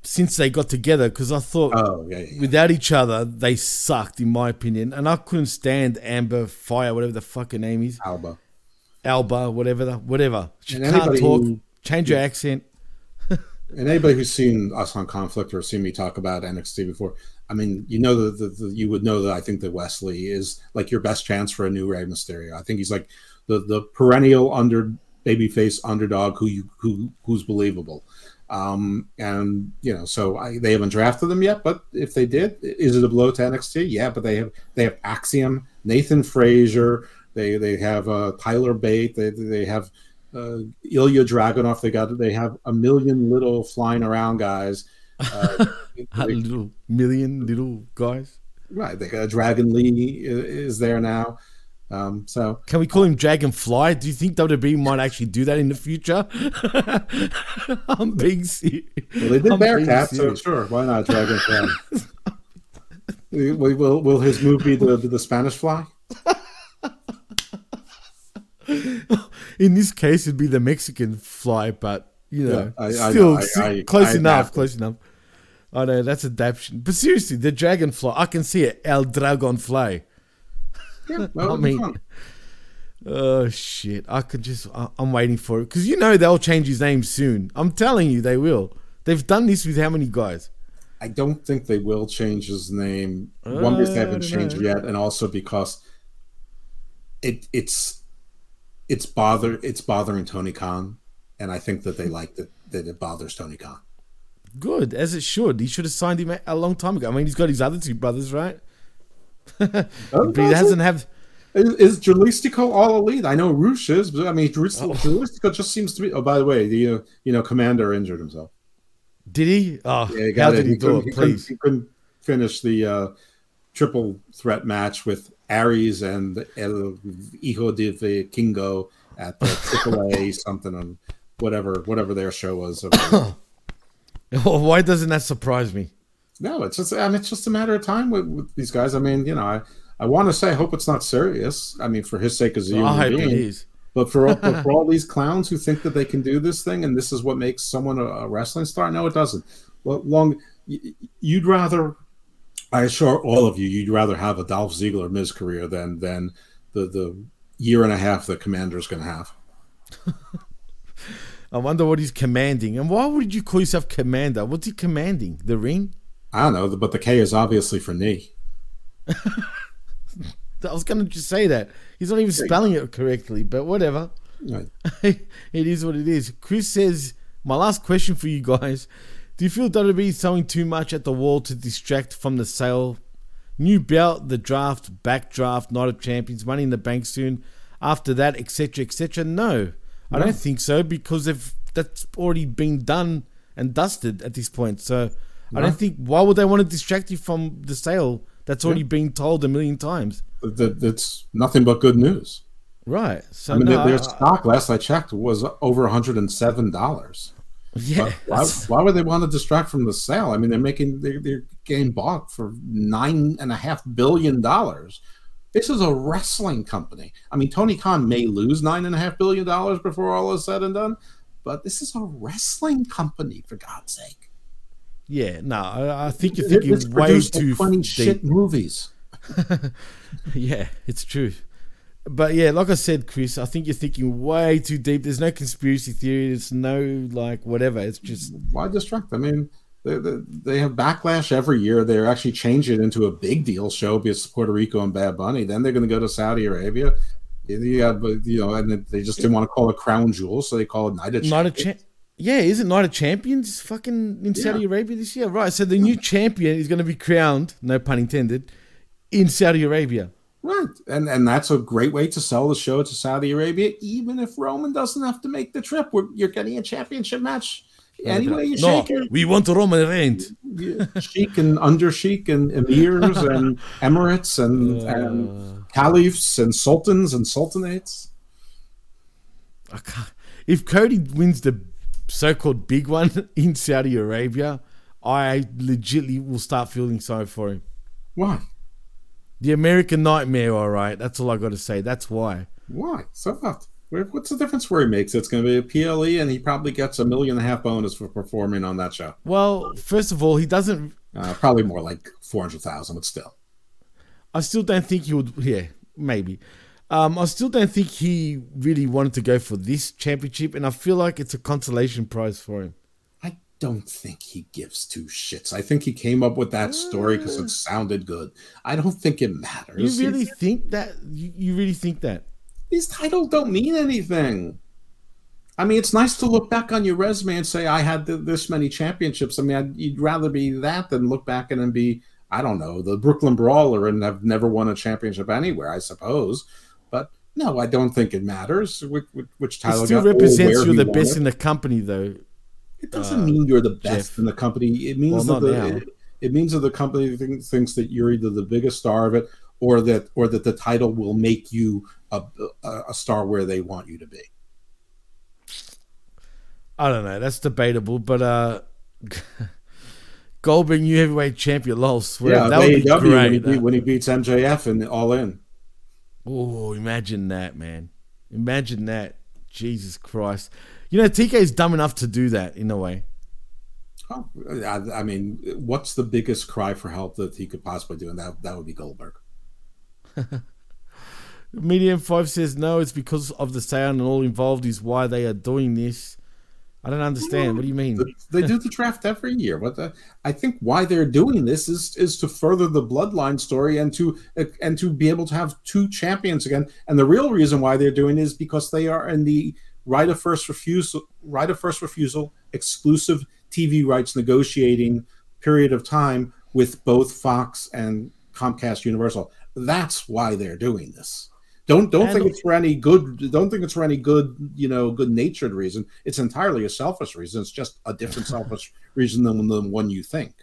since they got together because I thought without each other, they sucked, in my opinion. And I couldn't stand Amber Fire, whatever the fuck her name is. Alba, whatever. She can't talk. Change your accent. And anybody who's seen us on Conflict or seen me talk about NXT before, I mean, you would know that I think that Wesley is like your best chance for a new Rey Mysterio. I think he's like the perennial babyface underdog who's believable. They haven't drafted them yet, but if they did, is it a blow to NXT? Yeah, but they have Axiom, Nathan Frazier. They have Tyler Bate. They have Ilya Dragunov. They have a million little flying around guys. A million little guys. Right. They got Dragon Lee is there now. So can we call him Dragonfly? Do you think WWE might actually do that in the future? I'm being serious. Well, they did Bearcat, so sure, why not Dragonfly? Will his move be the Spanish Fly? In this case, it'd be the Mexican Fly, but close enough. I know that's adaptation, but seriously, the Dragonfly. I can see it, El Dragonfly. Yeah, well, I mean, oh shit! I'm waiting for it because they'll change his name soon. I'm telling you, they will. They've done this with how many guys? I don't think they will change his name. One because they haven't changed yet, and also because it's bothering Tony Khan, and I think that they like that it bothers Tony Khan. Good, as it should. He should have signed him a long time ago. I mean, he's got his other two brothers, right? But he doesn't have... Is Jalistico all elite? I know Rush is, but I mean, Jalistico just seems to be... Oh, by the way, the Commander injured himself. Did he? Oh, yeah, he got how it. Did he do it? Please. He couldn't finish the triple threat match with Aries and El Hijo de Vikingo at the AAA something on whatever their show was. Why doesn't that surprise me? No, it's just a matter of time with these guys. I mean, you know, I want to say I hope it's not serious. I mean, for his sake as a human being. But for all these clowns who think that they can do this thing and this is what makes someone a wrestling star, no, it doesn't. You'd rather, I assure all of you, you'd rather have a Dolph Ziggler Miz career than the year and a half the Commander's going to have. I wonder what he's commanding. And why would you call yourself Commander? What's he commanding? The ring? I don't know, but the K is obviously for knee. I was going to just say that. He's not even spelling it correctly, but whatever. Right. It is what it is. Chris says, my last question for you guys. Do you feel WWE is throwing too much at the wall to distract from the sale? New belt, the draft, backdraft, Night of Champions, Money in the Bank soon. After that, etc., etc. No, I don't think so, because that's already been done and dusted at this point. So I don't think, why would they want to distract you from the sale? That's already been told a million times. That's nothing but good news. Right. So I mean, their stock, last I checked, was over $107. Yeah. Why would they want to distract from the sale? I mean, they're getting bought for $9.5 billion. This is a wrestling company. I mean, Tony Khan may lose $9.5 billion before all is said and done, but this is a wrestling company, for God's sake. Yeah, no, I think you're thinking it's way too funny shit movies. Yeah, it's true. But yeah, like I said, Chris, I think you're thinking way too deep. There's no conspiracy theory. There's no whatever. It's just, why distract? I mean, they have Backlash every year. They're actually changing it into a big deal show because Puerto Rico and Bad Bunny. Then they're going to go to Saudi Arabia. Yeah, but you know, and they just didn't want to call it Crown Jewel, so they call it Night of Champions. Yeah, isn't Night of Champions fucking in Saudi Arabia this year? Right, so the new champion is going to be crowned, no pun intended, in Saudi Arabia. Right, and that's a great way to sell the show to Saudi Arabia, even if Roman doesn't have to make the trip. You're getting a championship match. Anyway, we want Roman Reigns. Sheikh and Under-Sheikh and Emirs and Emirates and Caliphs and Sultans and Sultanates. I can't. If Cody wins the so-called big one in Saudi Arabia, I legitimately will start feeling sorry for him. Why? The American Nightmare, all right. That's all I got to say. That's why. Why? So what? What's the difference where he makes? It's going to be a PLE, and he probably gets $1.5 million bonus for performing on that show. Well, first of all, he doesn't... probably more like 400,000, but still. I still don't think he would... Yeah, maybe. I still don't think he really wanted to go for this championship, and I feel like it's a consolation prize for him. I don't think he gives two shits. I think he came up with that story because it sounded good. I don't think it matters. You really think that? You really think that? These titles don't mean anything. I mean, it's nice to look back on your resume and say, I had this many championships. I mean, you'd rather be that than look back and be, I don't know, the Brooklyn Brawler and have never won a championship anywhere, I suppose. But no, I don't think it matters which title. It still represents you're the best in the company, though. It doesn't mean you're the best in the company. It means that the company thinks that you're either the biggest star of it, or that the title will make you a star where they want you to be. I don't know. That's debatable, but Goldberg, new heavyweight champion, lost. Yeah, that would be great when he beats MJF in All In. Oh, imagine that, man. Imagine that. Jesus Christ. You know, TK is dumb enough to do that in a way. Oh, I mean, what's the biggest cry for help that he could possibly do? And that would be Goldberg. Medium 5 says, no, it's because of the sound and all involved is why they are doing this. I don't understand. What do you mean? They do the draft every year. I think why they're doing this is to further the bloodline story and to be able to have two champions again. And the real reason why they're doing it is because they are in the right of first refusal exclusive TV rights negotiating period of time with both Fox and Comcast Universal. That's why they're doing this. Don't think it's for any good. Don't think it's for any good, good-natured reason. It's entirely a selfish reason. It's just a different selfish reason than the one you think.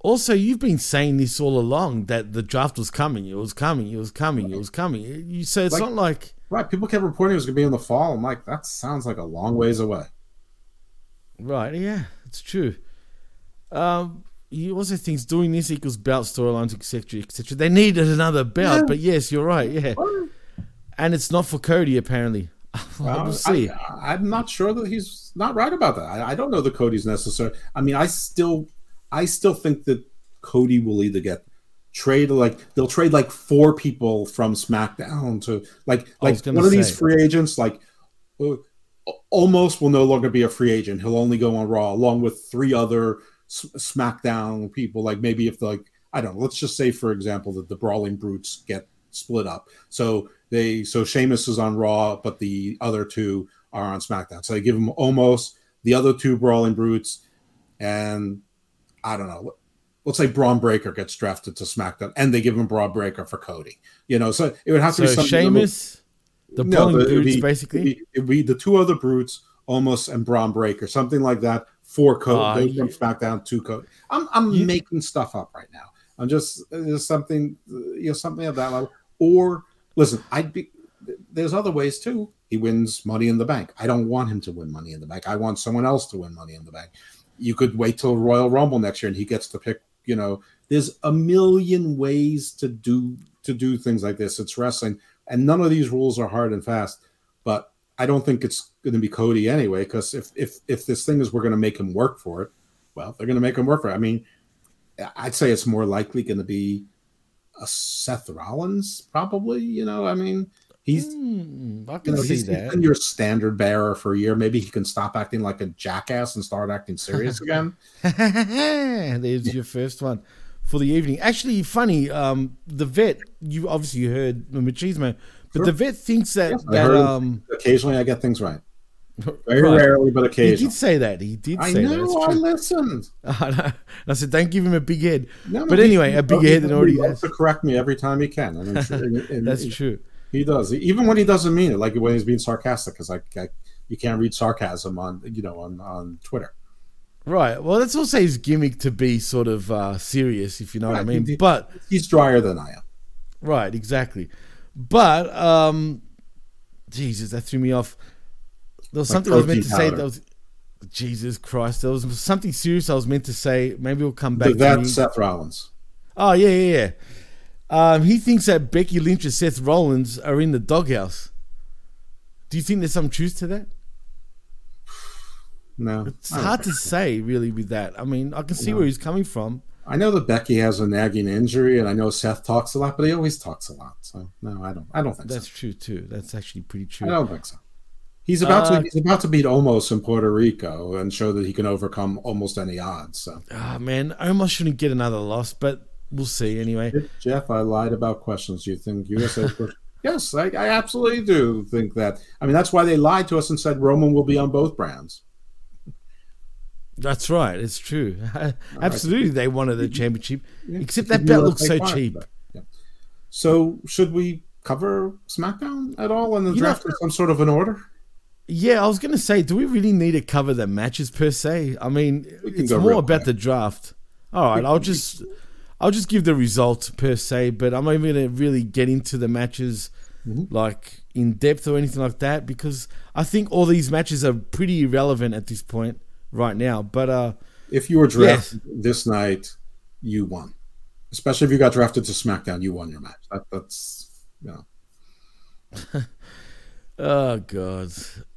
Also, you've been saying this all along, that the draft was coming. It was coming. You said it's not like... Right, people kept reporting it was going to be in the fall. I'm like, that sounds like a long ways away. Right, yeah, it's true. He also thinks doing this equals belt storylines, etc., etc. They needed another belt, yeah. But yes, you're right, yeah. And it's not for Cody, apparently. We'll see. I'm not sure that he's not right about that. I don't know that Cody's necessary. I mean, I still think that Cody will either get traded, they'll trade four people from SmackDown to one of these free agents, Almost will no longer be a free agent. He'll only go on Raw, along with three other SmackDown people. Maybe if I don't know, let's just say, for example, that the Brawling Brutes get split up. So Sheamus is on Raw, but the other two are on SmackDown. So they give him almost the other two Brawling Brutes, and I don't know. Let's say Braun Breaker gets drafted to SmackDown, and they give him Braun Breaker for Cody. So it would have to be something. Sheamus. It'd be the two other brutes, almost, and Braun Breaker, something like that. Four Cody, from SmackDown, two Cody. I'm making stuff up right now. I'm just something, something of that level. Or listen, there's other ways too. He wins Money in the Bank. I don't want him to win Money in the Bank. I want someone else to win Money in the Bank. You could wait till Royal Rumble next year, and he gets to pick. There's a million ways to do things like this. It's wrestling. And none of these rules are hard and fast, but I don't think it's going to be Cody anyway. Because if this thing is we're going to make him work for it, well, they're going to make him work for it. I mean, I'd say it's more likely going to be a Seth Rollins, probably. I mean, he's been your standard bearer for a year. Maybe he can stop acting like a jackass and start acting serious again. There's your first one for the evening. Actually, funny, the vet, you obviously heard Machismo, but sure. The vet thinks that... Yes, occasionally I get things right. Very rarely, but occasionally. He did say that. I know, I listened. I said, don't give him a big head. No, but anyway, a big head that already has. He wants to correct me every time he can. And I'm sure, that's true. He does. Even when he doesn't mean it, like when he's being sarcastic, because you can't read sarcasm on Twitter. Right. Well, that's also his gimmick to be sort of serious, if you know what I mean. But he's drier than I am. Right. Exactly. But Jesus, that threw me off. There was something I was meant to say. That was Jesus Christ. There was something serious I was meant to say. Maybe we'll come back. That's Seth Rollins. Oh yeah. He thinks that Becky Lynch and Seth Rollins are in the doghouse. Do you think there's some truth to that? No, it's hard to say really with that. I mean, I can see where he's coming from. I know that Becky has a nagging injury, and I know Seth talks a lot, but he always talks a lot. So no, I don't think that's true too. That's actually pretty true. I don't think so. He's about to beat Omos in Puerto Rico and show that he can overcome almost any odds. So man, Omos shouldn't get another loss, but we'll see anyway. Jeff, I lied about questions. You think USA? Yes, I absolutely do think that. I mean, that's why they lied to us and said Roman will be on both brands. That's right. It's true. Absolutely, right. They wanted the championship. Yeah. Except that belt looks so cheap. Yeah. So, should we cover SmackDown at all in the draft in some sort of an order? Yeah, I was going to say, do we really need to cover the matches per se? I mean, it's more about the draft. All right, I'll just give the results per se, but I'm not even going to really get into the matches in depth or anything like that, because I think all these matches are pretty irrelevant at this point. Right now, but if you were drafted this night, you won. Especially if you got drafted to SmackDown, you won your match. That's oh god,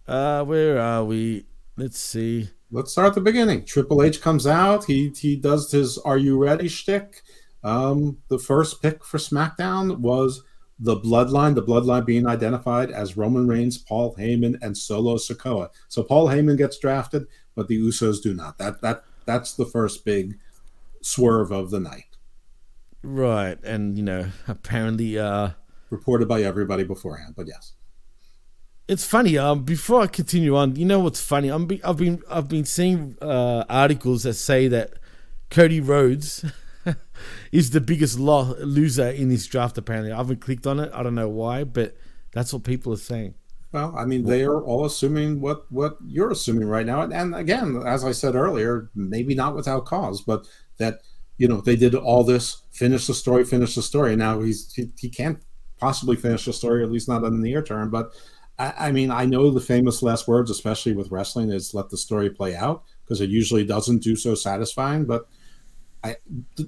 where are we? Let's see. Let's start at the beginning. Triple H comes out. He does his "Are you ready?" shtick. The first pick for SmackDown was the Bloodline. The Bloodline being identified as Roman Reigns, Paul Heyman, and Solo Sikoa. So Paul Heyman gets drafted, but the Usos do not. That's the first big swerve of the night. Right, and apparently reported by everybody beforehand, but yes. It's funny, before I continue on, you know what's funny? I've been seeing articles that say that Cody Rhodes is the biggest loser in this draft apparently. I haven't clicked on it. I don't know why, but That's what people are saying. Well, I mean, they are all assuming what you're assuming right now. And again, as I said earlier, maybe not without cause, but that, you know, they did all this, finish the story. Now he can't possibly finish the story, at least not in the near term. But I mean, I know the famous last words, especially with wrestling, is let the story play out, because it usually doesn't do so satisfying. But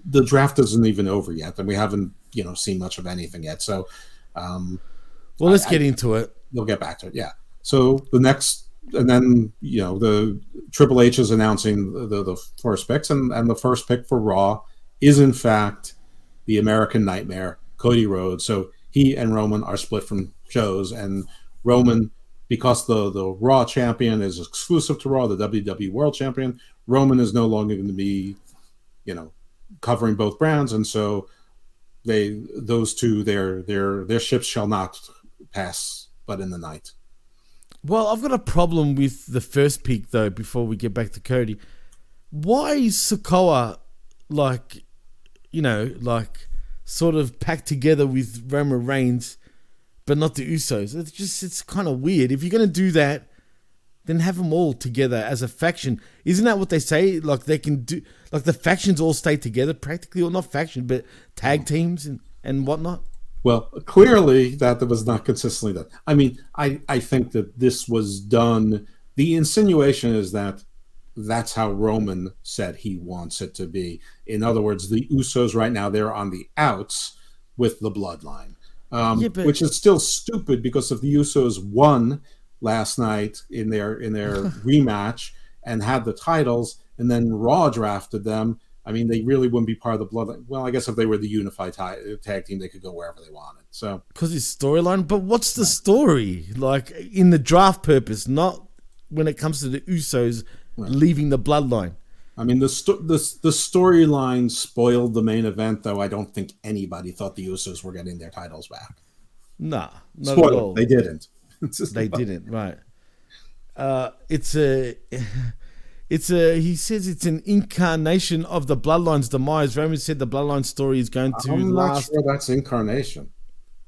the draft isn't even over yet, and we haven't, you know, seen much of anything yet. So, well, let's get into it. They'll get back to it, yeah. So the next, and then, you know, the Triple H is announcing the first picks, and the first pick for Raw is, in fact, the American Nightmare, Cody Rhodes. So he and Roman are split from shows, and Roman, because the Raw champion is exclusive to Raw, the WWE World Champion, Roman is no longer going to be, you know, covering both brands, and so their ships shall not pass but in the night. Well, I've got a problem with the first pick, though, before we get back to Cody. Why is Sokoa, like, you know, like, sort of packed together with Roman Reigns, but not the Usos? It's just, it's kind of weird. If you're going to do that, then have them all together as a faction. Isn't that what they say? Like, they can do, like, the factions all stay together practically, or not faction, but tag teams and whatnot. Well, clearly that was not consistently done. I mean, I think that this was done. The insinuation is that that's how Roman said he wants it to be. In other words, the Usos right now, they're on the outs with the Bloodline, which is still stupid, because if the Usos won last night in their rematch and had the titles, and then Raw drafted them, I mean, they really wouldn't be part of the Bloodline. Well, I guess if they were the unified tag team, they could go wherever they wanted. So, because it's storyline, but what's the story? Like, in the draft purpose, not when it comes to the Usos leaving the Bloodline. I mean, the storyline spoiled the main event, though. I don't think anybody thought the Usos were getting their titles back. Nah, not spoiled. At all. They didn't. They didn't, right. He says it's an incarnation of the Bloodline's demise. Roman said the Bloodline story is going to last. I'm not sure that's incarnation.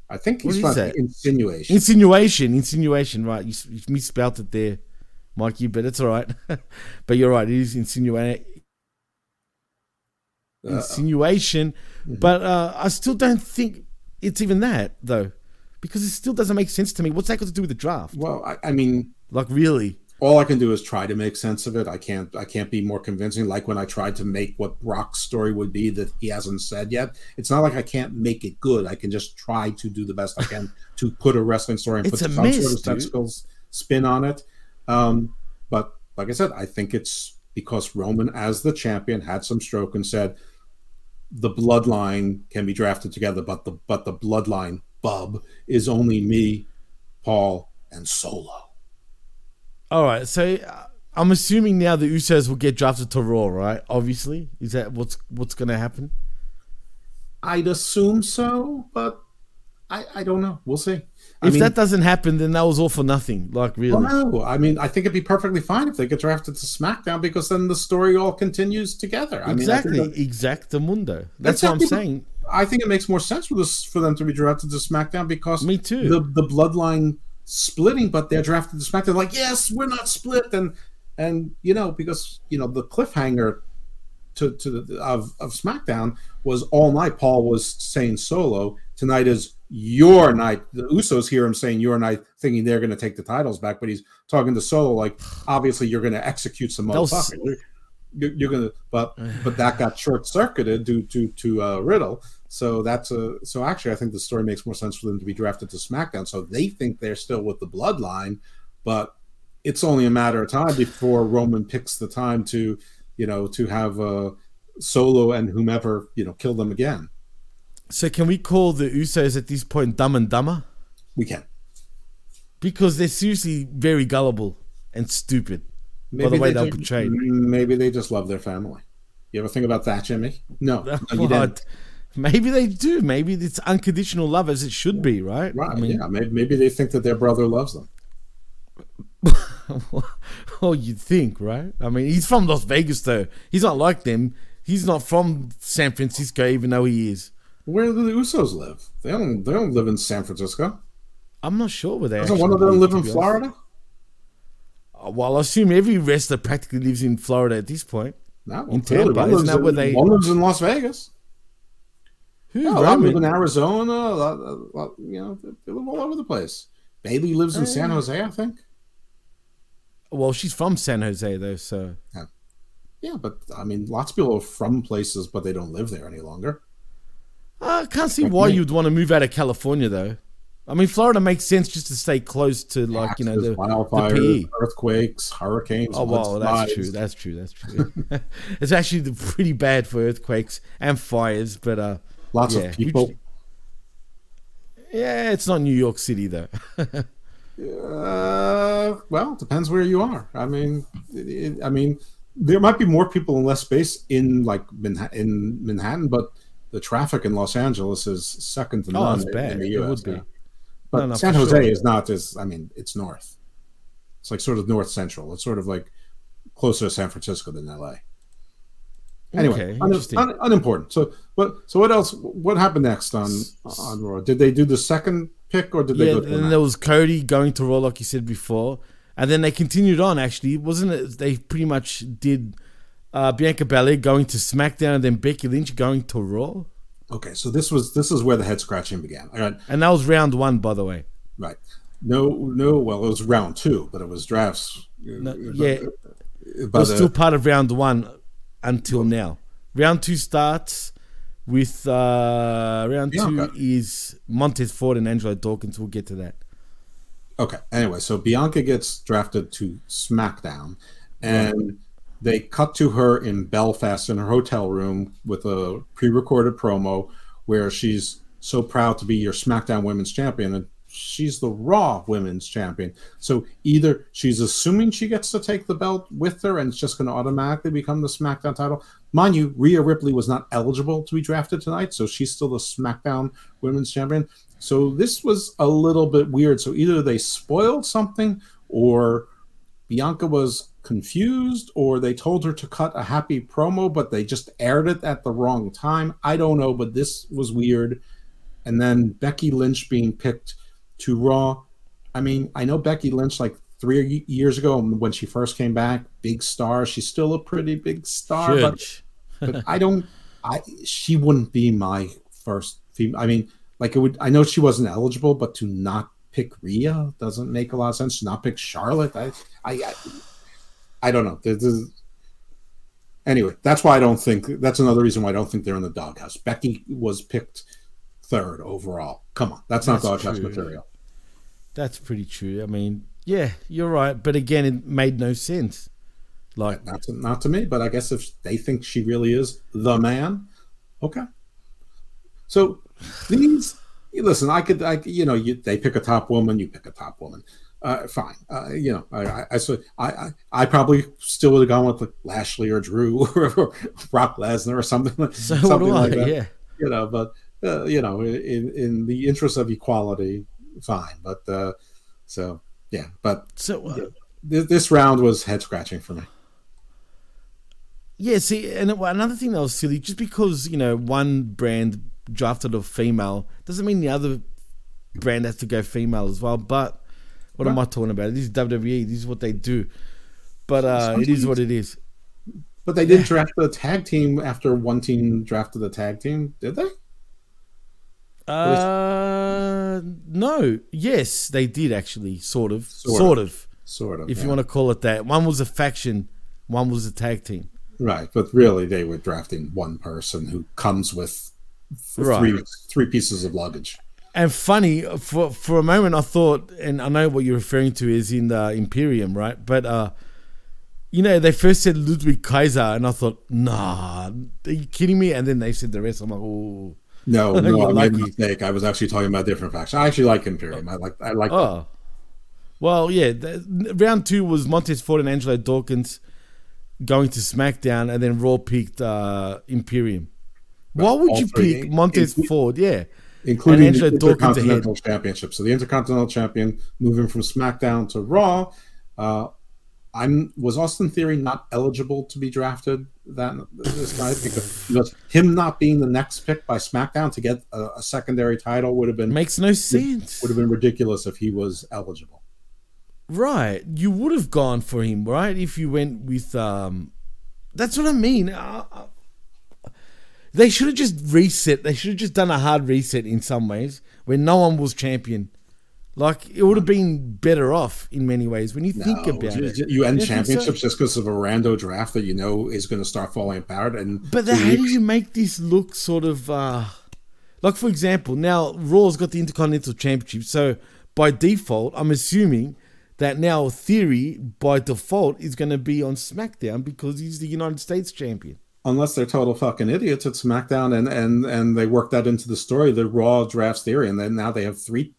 I think he's trying insinuation. Insinuation, right. You misspelled it there, Mikey, but it's all right. But you're right, it is insinuation. But I still don't think it's even that, though, because it still doesn't make sense to me. What's that got to do with the draft? Well, I mean... Like, really? All I can do is try to make sense of it. I can't be more convincing. Like when I tried to make what Brock's story would be that he hasn't said yet. It's not like I can't make it good. I can just try to do the best I can to put a wrestling story and put some sort of spin on it. But like I said, I think it's because Roman, as the champion, had some stroke and said the Bloodline can be drafted together, but the Bloodline bub is only me, Paul, and Solo. All right, so I'm assuming now the Usos will get drafted to Raw, right? Obviously. Is that what's going to happen? I'd assume so, but I don't know. We'll see. I mean, that doesn't happen, then that was all for nothing. Like, really. Well, no. I mean, I think it'd be perfectly fine if they get drafted to SmackDown, because then the story all continues together. Exactamundo. That's what I'm saying. I think it makes more sense for them to be drafted to SmackDown, because me too. The Bloodline... splitting, but they're drafted to SmackDown. Like, yes, we're not split, and you know, because you know the cliffhanger of SmackDown was all night. Paul was saying Solo, tonight is your night. The Usos hear him saying your night, thinking they're going to take the titles back, but he's talking to Solo like, obviously you're going to execute some motherfucker. You're going to, but that got short circuited due to Riddle. So so actually I think the story makes more sense for them to be drafted to SmackDown. So they think they're still with the Bloodline, but it's only a matter of time before Roman picks the time to, you know, to have Solo and whomever, you know, kill them again. So can we call the Usos at this point dumb and dumber? We can. Because they're seriously very gullible and stupid. Maybe by the way they're portrayed. Maybe they just love their family. You ever think about that, Jimmy? No you didn't. Maybe they do. Maybe it's unconditional love, as it should be, right? Right. I mean, yeah. Maybe they think that their brother loves them. Oh, you'd think, right? I mean, he's from Las Vegas, though. He's not like them. He's not from San Francisco, even though he is. Where do the Usos live? They don't live in San Francisco. I'm not sure where they. Doesn't one of them live in Florida? Well, I assume every wrestler practically lives in Florida at this point. No, well, in Tampa, isn't that where they? One lives in Las Vegas. Who? No, a lot live in Arizona. A lot, you know, they live all over the place. Bailey lives in San Jose, I think. Well, she's from San Jose, though, so... Yeah, but, I mean, lots of people are from places, but they don't live there any longer. I can't see why you'd want to move out of California, though. I mean, Florida makes sense just to stay close to, like, you know, the wildfires, earthquakes, hurricanes. Oh, well, that's true. It's actually pretty bad for earthquakes and fires, but... lots of people. Yeah, it's not New York City, though. Well, it depends where you are. I mean, there might be more people and less space in like in Manhattan, but the traffic in Los Angeles is second to none in the U.S. But San Jose is not as, I mean, it's north. It's like sort of north central. It's sort of like closer to San Francisco than L.A. Anyway, unimportant. So what else? What happened next on Raw? Did they do the second pick or did they go to the then night? There was Cody going to Raw, like you said before. And then they continued on, actually. Wasn't it? They pretty much did Bianca Belair going to SmackDown and then Becky Lynch going to Raw. Okay, so this is where the head scratching began. All right. And that was round one, by the way. Right. No. Well, it was round two, but it was drafts. No, it was still part of round one. Until now, round two starts with round two is Montez Ford and Angelo Dawkins. We'll get to that. Okay. Anyway, so Bianca gets drafted to SmackDown, and they cut to her in Belfast in her hotel room with a pre-recorded promo where she's so proud to be your SmackDown Women's Champion, and she's the Raw Women's Champion. So either she's assuming she gets to take the belt with her and it's just going to automatically become the SmackDown title. Mind you, Rhea Ripley was not eligible to be drafted tonight, so she's still the SmackDown Women's Champion. So this was a little bit weird. So either they spoiled something or Bianca was confused or they told her to cut a happy promo, but they just aired it at the wrong time. I don't know, but this was weird. And then Becky Lynch being picked to Raw. I mean, I know Becky Lynch like 3 years ago when she first came back, big star. She's still a pretty big star, but she wouldn't be my first female. I mean, like it would. I know she wasn't eligible, but to not pick Rhea doesn't make a lot of sense. To not pick Charlotte, I don't know. Anyway, that's why I don't think. That's another reason why I don't think they're in the doghouse. Becky was picked third overall. Come on, that's not doghouse material. That's pretty true. I mean, yeah, you're right. But again, it made no sense. Like, not to me, but I guess if they think she really is the man, okay. So these, listen, they pick a top woman, you pick a top woman. Fine. I probably still would have gone with like Lashley or Drew or Brock Lesnar or something. So something like that. Yeah. You know, but in the interest of equality, fine, but this round was head scratching for me. Yeah, see, and another thing that was silly, just because one brand drafted a female doesn't mean the other brand has to go female as well. But what am I talking about? This is WWE. This is what they do. But it is what it is. But they did draft the tag team after one team drafted the tag team, did they? No. Yes, they did actually, sort of. If you want to call it that, one was a faction, one was a tag team. Right, but really, they were drafting one person who comes with three pieces of luggage. And funny, for a moment, I thought, and I know what you're referring to is in the Imperium, right? But they first said Ludwig Kaiser, and I thought, nah, are you kidding me? And then they said the rest. I'm like, oh. No, I made a mistake. I was actually talking about different faction. I actually like Imperium. I like. Oh, well, yeah. Round two was Montez Ford and Angelo Dawkins going to SmackDown, and then Raw picked Imperium. Right. Why would you pick Montez Ford? Yeah, including and Angelo the Intercontinental Dawkins Championship. So the Intercontinental Champion moving from SmackDown to Raw. Was Austin Theory not eligible to be drafted? This guy, because him not being the next pick by SmackDown to get a secondary title would have been makes no sense. Would have been ridiculous if he was eligible. Right, you would have gone for him, right? If you went with, that's what I mean. They should have just reset. They should have just done a hard reset in some ways where no one was champion. Like, it would have been better off in many ways when you think about it. You end championships just because of a rando draft that you know is going to start falling apart. But how do you make this look sort of... like, for example, now Raw's got the Intercontinental Championship, so by default, I'm assuming that now Theory, by default, is going to be on SmackDown because he's the United States champion. Unless they're total fucking idiots at SmackDown and they work that into the story, the Raw drafts Theory, and then now they have three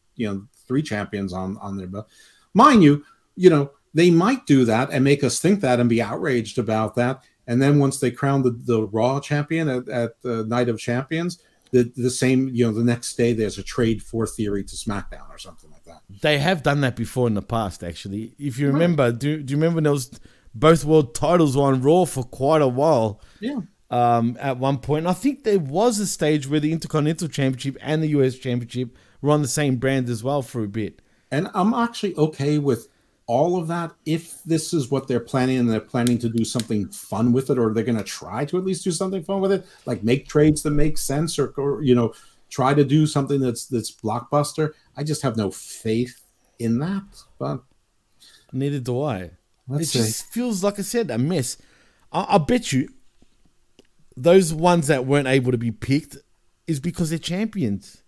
champions on their belt. Mind you, they might do that and make us think that and be outraged about that. And then once they crown the Raw champion at the Night of Champions, the same, the next day there's a trade for Theory to SmackDown or something like that. They have done that before in the past, actually. If you remember, do you remember there was both world titles on Raw for quite a while? Yeah. At one point, I think there was a stage where the Intercontinental Championship and the US Championship we're on the same brand as well for a bit. And I'm actually okay with all of that if this is what they're planning and they're planning to do something fun with it, or they're going to try to at least do something fun with it, like make trades that make sense or try to do something that's blockbuster. I just have no faith in that. But neither do I. Just feels, like I said, a mess. I bet you those ones that weren't able to be picked is because they're champions.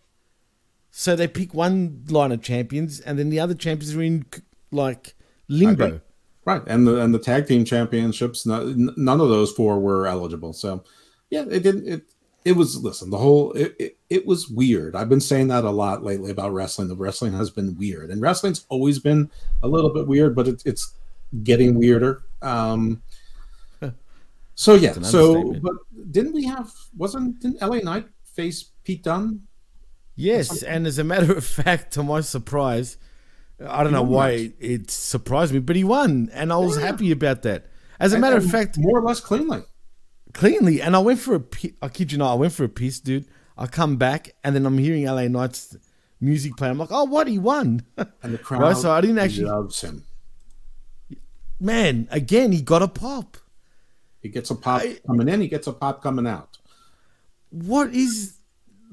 So they pick one line of champions, and then the other champions are in like limbo, right? And the tag team championships, none of those four were eligible. So, yeah, it didn't. It was it was weird. I've been saying that a lot lately about wrestling. The wrestling has been weird, and wrestling's always been a little bit weird, but it's getting weirder. So yeah, but didn't LA Knight face Pete Dunne? Yes, and as a matter of fact, to my surprise, I don't know why it surprised me, but he won, and I was happy about that. As a matter of fact, more or less cleanly, and I went for I kid you not, I went for a piss, dude. I come back, and then I'm hearing LA Knight's music playing. I'm like, oh, what, he won? And the crowd so I didn't actually loves him. Man, again, he got a pop. He gets a pop coming in. He gets a pop coming out. What is...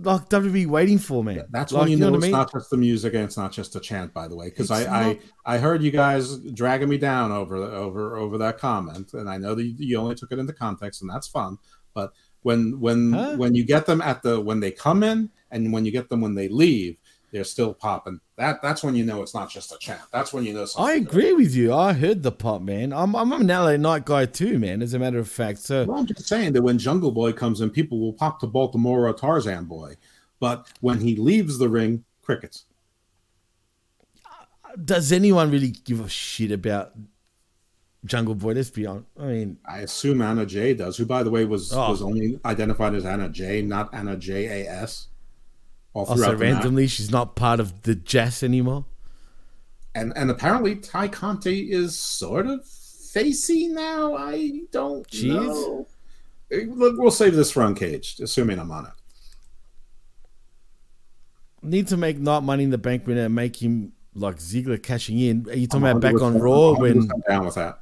like WWE waiting for, man. Yeah, that's like, when you know it's not just the music and it's not just a chant, by the way, because I heard you guys dragging me down over that comment, and I know that you only took it into context, and that's fun. But when you get them when they come in and when you get them when they leave, they're still popping. That's when you know it's not just a chant. That's when you know something. I agree with you. I heard the pop, man. I'm an LA Knight guy too, man, as a matter of fact. So I'm just saying that when Jungle Boy comes in, people will pop to Baltimore or Tarzan Boy. But when he leaves the ring, crickets. Does anyone really give a shit about Jungle Boy? Let's be honest. I mean, I assume Anna Jay does, who, by the way, was only identified as Anna Jay, not Anna J-A-S. Also, randomly, she's not part of the Jazz anymore. And apparently, Ty Conti is sort of facey now. I don't know. We'll save this for Uncaged, assuming I'm on it. Need to make not Money in the Bank winner and make him like Ziggler cashing in. Are you talking about back on Raw? I'm down with that.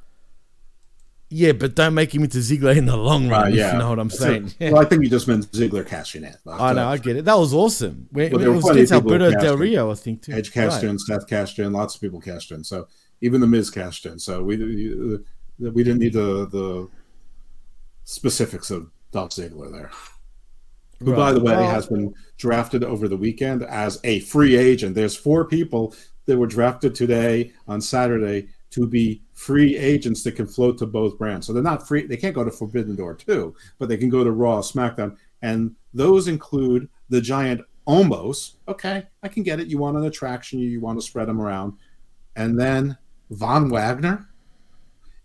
Yeah, but don't make him into Ziggler in the long run, if you know what I'm saying. Well, I think you just meant Ziggler cashing in. I know, I get it. That was awesome. It was against Alberto Del Rio, I think, too. Edge cashed in, Seth cashed in, lots of people cashed in. So even The Miz cashed in. So we didn't need the specifics of Dolph Ziggler there. Who, by the way, has been drafted over the weekend as a free agent. There's 4 people that were drafted today on Saturday to be free agents that can float to both brands. So they're not free. They can't go to Forbidden Door 2, but they can go to Raw, SmackDown. And those include the giant Omos. Okay, I can get it. You want an attraction. You want to spread them around. And then Von Wagner.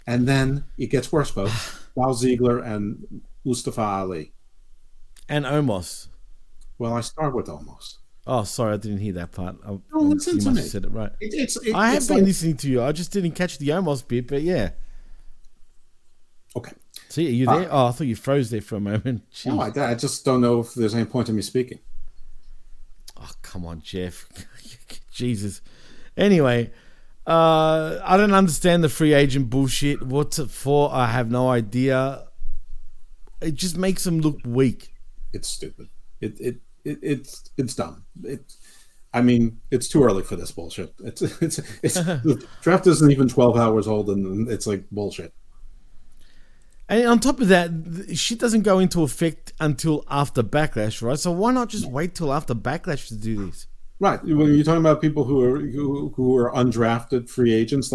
And then it gets worse, folks. Dolph Ziggler and Mustafa Ali. And Omos. Well, I start with Omos. Oh, sorry, I didn't hear that part. You must have said it right. I have been listening to you. I just didn't catch the Omos bit, but yeah. Okay. See, are you there? I thought you froze there for a moment. Jeez. No, I just don't know if there's any point in me speaking. Oh, come on, Jeff. Jesus. Anyway, I don't understand the free agent bullshit. What's it for? I have no idea. It just makes them look weak. It's stupid. It's dumb. It's too early for this bullshit. It's the draft isn't even 12 hours old, and it's like bullshit. And on top of that, shit doesn't go into effect until after Backlash, right? So why not just wait till after Backlash to do this? Right. When you're talking about people who are undrafted free agents,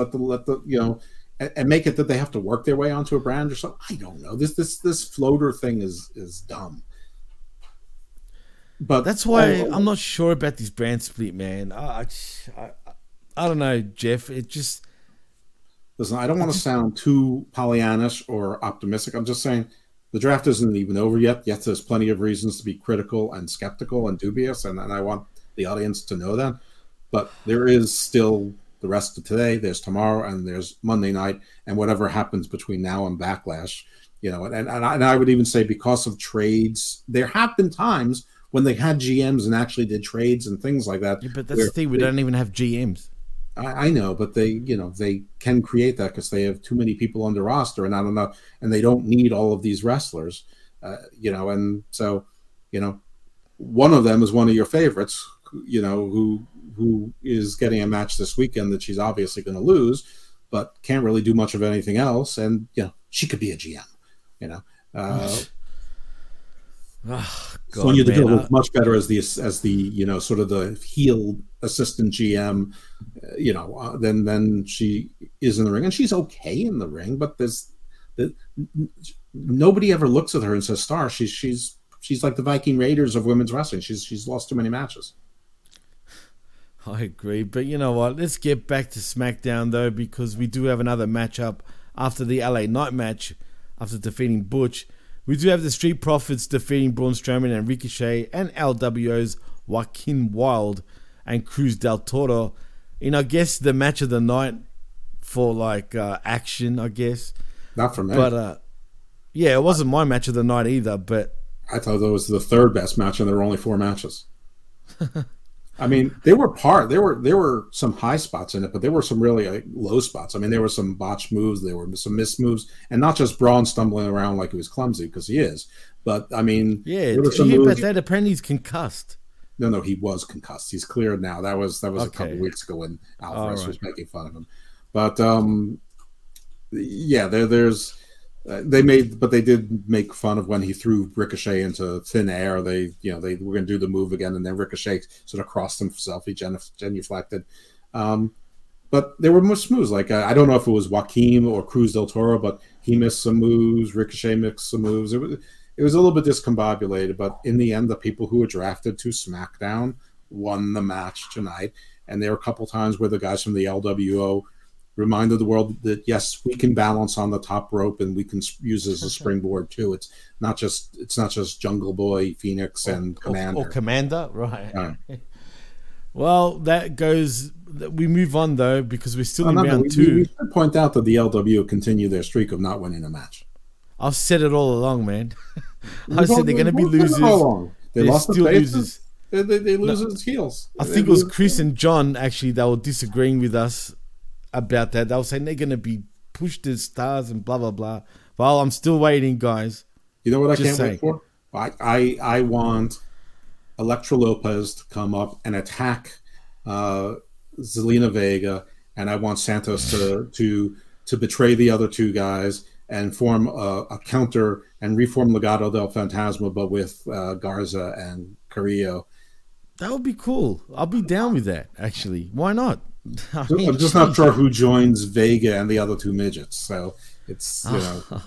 and make it that they have to work their way onto a brand or something. I don't know. This floater thing is dumb. But that's why I'm not sure about this brand split, man. I don't know, Jeff. It just... Listen, I don't want to sound too Pollyannish or optimistic. I'm just saying the draft isn't even over yet. Yet there's plenty of reasons to be critical and skeptical and dubious, and I want the audience to know that. But there is still the rest of today, there's tomorrow, and there's Monday night, and whatever happens between now and Backlash. And I would even say because of trades, there have been times when they had GMs and actually did trades and things like that. Yeah, but that's the thing, we don't even have GMs. I know, but they can create that because they have too many people on the roster, and I don't know, and they don't need all of these wrestlers, and so, one of them is one of your favorites, who is getting a match this weekend that she's obviously going to lose, but can't really do much of anything else, and she could be a GM, Oh, God, Sonya Deville was much better as the sort of the heel assistant GM, than she is in the ring, and she's okay in the ring, but nobody ever looks at her and says, "Star, she's like the Viking Raiders of women's wrestling. She's lost too many matches." I agree, but you know what? Let's get back to SmackDown though, because we do have another matchup after the LA Knight match, after defeating Butch. We do have the Street Profits defeating Braun Strowman and Ricochet and LWO's Joaquin Wilde and Cruz del Toro in, I guess, the match of the night for, action, I guess. Not for me. But, it wasn't my match of the night either, but... I thought that was the third best match, and there were only four matches. There were some high spots in it, but there were some really low spots. There were some botched moves, there were some missed moves, and not just Braun stumbling around like he was clumsy, because he is. But there were some moves. But that apparently he's concussed. No, he was concussed. He's cleared now. That was okay. A couple of weeks ago when Alvarez was making fun of him. But they did make fun of when he threw Ricochet into thin air. They were going to do the move again, and then Ricochet sort of crossed himself. He genuflected. But there were most moves. I don't know if it was Joaquin or Cruz del Toro, but he missed some moves. Ricochet missed some moves. It was a little bit discombobulated, but in the end, the people who were drafted to SmackDown won the match tonight. And there were a couple times where the guys from the LWO reminded the world that, yes, we can balance on the top rope and we can use it as a springboard too. It's not just Jungle Boy, Phoenix, and Commander. Or Commander, right. Well, that goes... We move on, though, because we're still in round two. We should point out that the LWO continue their streak of not winning a match. I've said it all along, man. I said they're going to be losers. They lost still the losers. They lose its heels. I think it was Chris and John, actually, that were disagreeing with us about that. They were saying they're going to be pushed as stars and blah, blah, blah. Well, I'm still waiting, guys. You know what I can't wait for? I want Electra Lopez to come up and attack Zelina Vega, and I want Santos to betray the other two guys and form a counter and reform Legado del Fantasma, but with Garza and Carrillo. That would be cool. I'll be down with that, actually. Why not? I'm just not sure who joins Vega and the other two midgets. So it's, But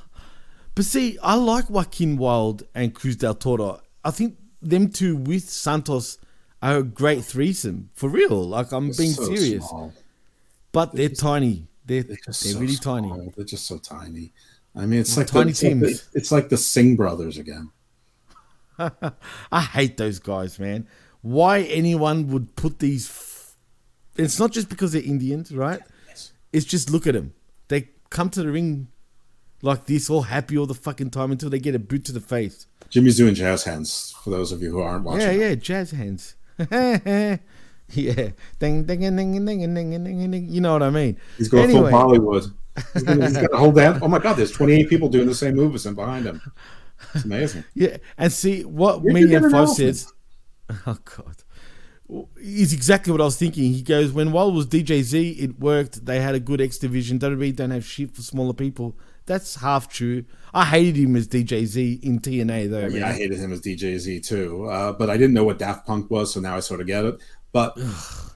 see, I like Joaquin Wilde and Cruz del Toro. I think them two with Santos are a great threesome. For real. I'm being so serious. Small. But they're tiny. They're really small. Tiny. They're just so tiny. It's like tiny teams. It's like the Singh brothers again. I hate those guys, man. why anyone would put these... It's not just because they're Indians, right? It's just look at them. They come to the ring like this, all happy all the fucking time until they get a boot to the face. Jimmy's doing jazz hands, for those of you who aren't watching. Yeah, jazz hands. Yeah. Ding, ding, ding, ding, ding, ding, ding, ding. You know what I mean? He's going full Bollywood. He's got to hold that. Oh, my God, there's 28 people doing the same move as him behind him. It's amazing. Yeah, and see, what Medium 5 says... Oh, God. Is exactly what I was thinking. He goes, when Wild was DJZ, it worked. They had a good X division. WWE don't have shit for smaller people. That's half true. I hated him as DJZ in TNA, though. Yeah, I hated him as DJZ, too. But I didn't know what Daft Punk was, so now I sort of get it. But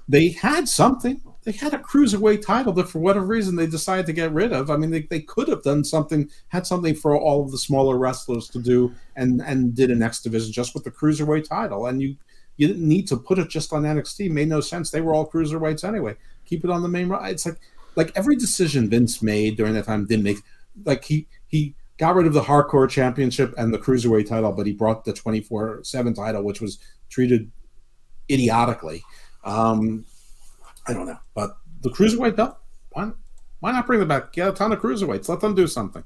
they had something. They had a cruiserweight title that, for whatever reason, they decided to get rid of. I mean, they could have done something, had something for all of the smaller wrestlers to do, and did an X division just with the cruiserweight title. And you didn't need to put it just on NXT. It made no sense. They were all cruiserweights anyway. Keep it on the main. It's like every decision Vince made during that time didn't make. Like he got rid of the hardcore championship and the cruiserweight title, but he brought the 24/7 title, which was treated idiotically. I don't know, but the cruiserweight belt. Why not bring them back? Get a ton of cruiserweights. Let them do something.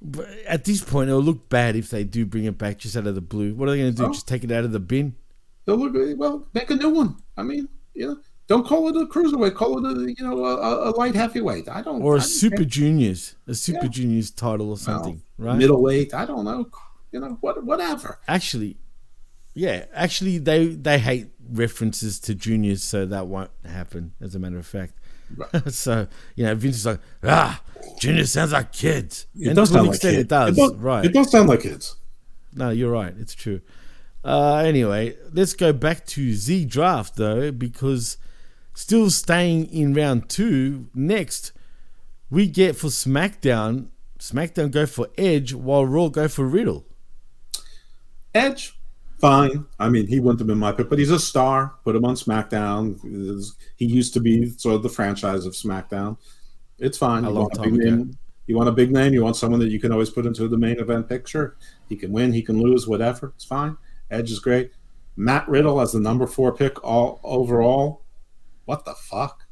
But at this point, it'll look bad if they do bring it back just out of the blue. What are they going to do? Just take it out of the bin? They'll look, make a new one. I mean, don't call it a cruiserweight. Call it a light heavyweight. I don't. Or a super juniors, juniors title or something, right? Middleweight. I don't know. Whatever. Actually, they hate references to juniors, so that won't happen. As a matter of fact. Right. So, Vince is like, Junior sounds like kids. It does sound like kids. It does, right. It does sound like kids. No, you're right. It's true. Anyway, let's go back to Z Draft, though, because still staying in round 2, next, we get for SmackDown. SmackDown go for Edge, while Raw go for Riddle. Edge? Fine. I mean, he wouldn't have been my pick, but he's a star. Put him on SmackDown. He used to be sort of the franchise of SmackDown. It's fine. You want a big name. You want a big name. You want someone that you can always put into the main event picture. He can win. He can lose. Whatever. It's fine. Edge is great. Matt Riddle as the number 4 pick all overall. What the fuck?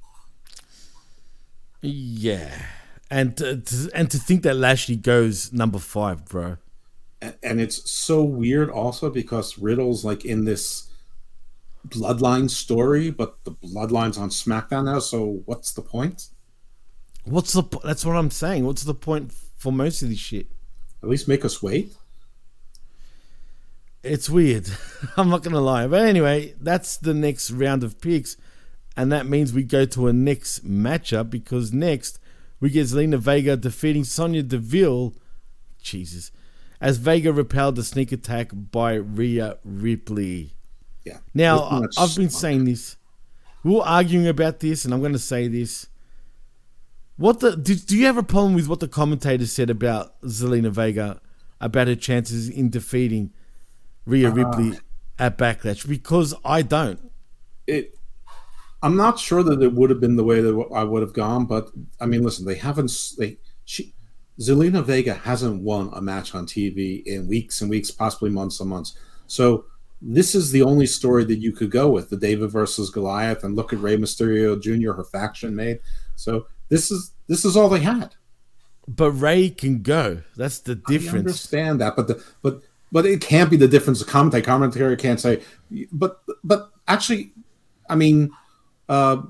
Yeah. And to think that Lashley goes number 5, bro. And it's so weird also because Riddle's like in this Bloodline story, but the Bloodline's on SmackDown now, so what's the point? That's what I'm saying. What's the point for most of this shit? At least make us wait. It's weird. I'm not going to lie. But anyway, that's the next round of picks, and that means we go to a next matchup because next we get Zelina Vega defeating Sonya Deville. Jesus. As Vega repelled the sneak attack by Rhea Ripley. Yeah. Now, I've been saying this. We were arguing about this, and I'm going to say this. Do you have a problem with what the commentator said about Zelina Vega, about her chances in defeating Rhea Ripley at Backlash? Because I don't. I'm not sure that it would have been the way that I would have gone, but, I mean, listen, Zelina Vega hasn't won a match on TV in weeks and weeks, possibly months and months. So this is the only story that you could go with, the David versus Goliath, and look at Rey Mysterio Jr., her faction made. So this is all they had. But Rey can go. That's the difference. I understand that, but it can't be the difference. The commentary can't say. But actually, I mean, what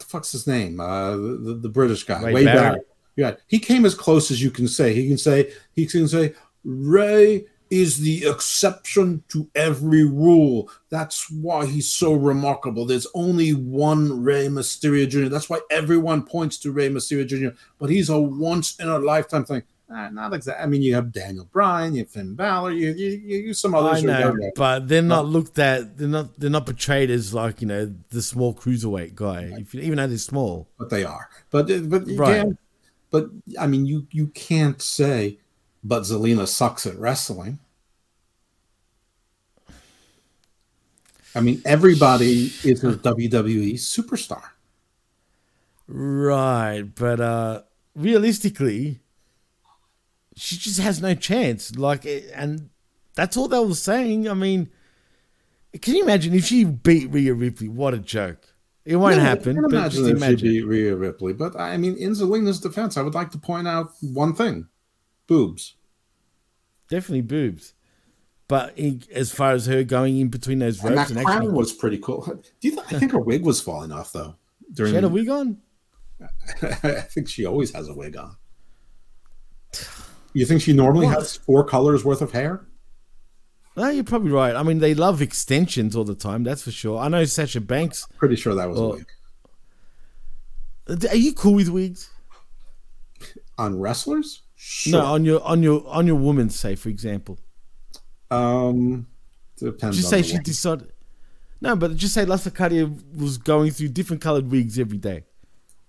the fuck's his name? The British guy, Wade Barrett. Yeah, he came as close as you can say. He can say, Rey is the exception to every rule. That's why he's so remarkable. There's only one Rey Mysterio Jr. That's why everyone points to Rey Mysterio Jr. But he's a once-in-a-lifetime thing. Not exactly. I mean, you have Daniel Bryan, you have Finn Balor, you some others. I know, but they're not looked at. They're not portrayed as like the small cruiserweight guy. Right. Even though they're small, but they are. But right. Yeah, but, I mean, you can't say, but Zelina sucks at wrestling. I mean, everybody is a WWE superstar. Right, but realistically, she just has no chance. And that's all they were saying. I mean, Can you imagine if she beat Rhea Ripley? What a joke. It won't happen. I can imagine if she beat Rhea Ripley. But, I mean, in Zelina's defense, I would like to point out one thing. Boobs. Definitely boobs. But as far as her going in between those ropes... And that crown was pretty cool. Do you I think her wig was falling off, though. She had a wig on? I think she always has a wig on. You think she normally has 4 colors worth of hair? No, you're probably right. I mean, they love extensions all the time, that's for sure. I know Sasha Banks... I'm pretty sure that was a wig. Are you cool with wigs? On wrestlers? Sure. No, on your woman, say, for example. Depends. Just say she decided... No, but just say Lassa Cardia was going through different colored wigs every day.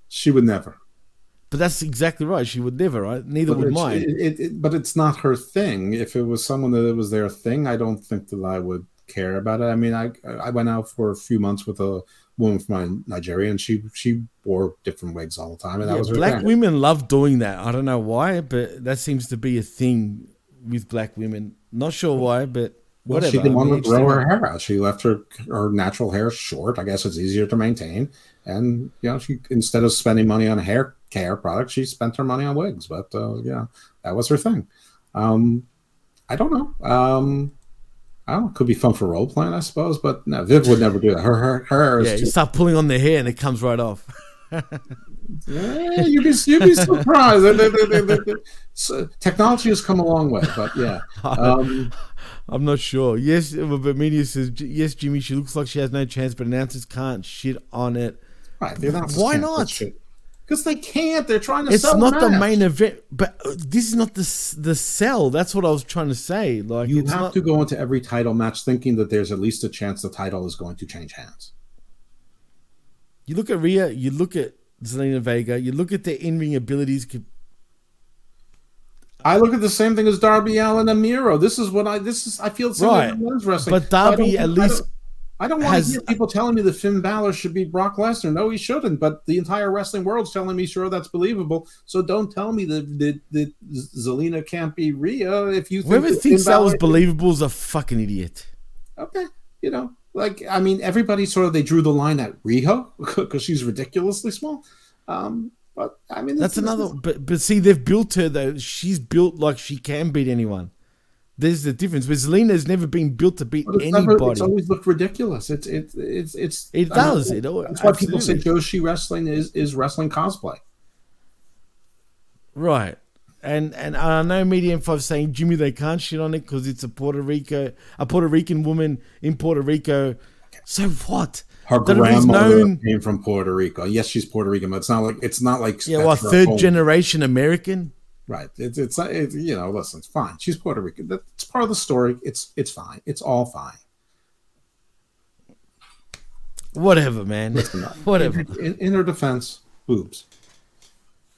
She would never. But that's exactly right. She would never, right? Neither would mine. But it's not her thing. If it was someone that it was their thing, I don't think that I would care about it. I mean, I went out for a few months with a woman from Nigeria, and she wore different wigs all the time, and that was her thing. Black women love doing that. I don't know why, but that seems to be a thing with black women. Not sure why, but whatever. She didn't want to grow her hair out. She left her natural hair short. I guess it's easier to maintain. And, you know, she, instead of spending money on hair care products, she spent her money on wigs. But, yeah, that was her thing. I don't know. I don't know. Could be fun for role playing, I suppose. But, no, Viv would never do that. Her yeah, you start pulling on the hair and it comes right off. Yeah, you'd be surprised. So, technology has come a long way, but yeah. I'm not sure. Yes, but media says, yes, Jimmy, she looks like she has no chance, but announcers can't shit on it. Right, why not? Because they can't. They're trying to sell it. It's not the main event, but this is not the sell. That's what I was trying to say. Like, you have to go into every title match thinking that there's at least a chance the title is going to change hands. You look at Rhea, you look at Zelina Vega, you look at their in-ring abilities. I look at the same thing as Darby Allin and Miro. I feel similar to men's wrestling. But Darby at least I don't want to hear people telling me that Finn Balor should be Brock Lesnar. No, he shouldn't. But the entire wrestling world's telling me, sure, that's believable. So don't tell me that Zelina can't be Rhea. If you think whoever thinks that was believable is a fucking idiot. Okay, you know, like, I mean, everybody they drew the line at Riho because she's ridiculously small. But I mean, that's another. But see, they've built her though. She's built like she can beat anyone. There's the difference. But Zelina's never been built to beat anybody. It's always looked ridiculous. It does. That's why people say Joshi wrestling is wrestling cosplay. Right, and I know Media M5 saying Jimmy they can't shit on it because it's a Puerto Rican woman in Puerto Rico. So what? Her grandmother came from Puerto Rico. Yes, she's Puerto Rican, but it's not like third generation American. Right. It's you know, listen, it's fine. She's Puerto Rican. That's part of the story. It's fine. It's all fine. Whatever, man. Whatever. In her defense, boobs.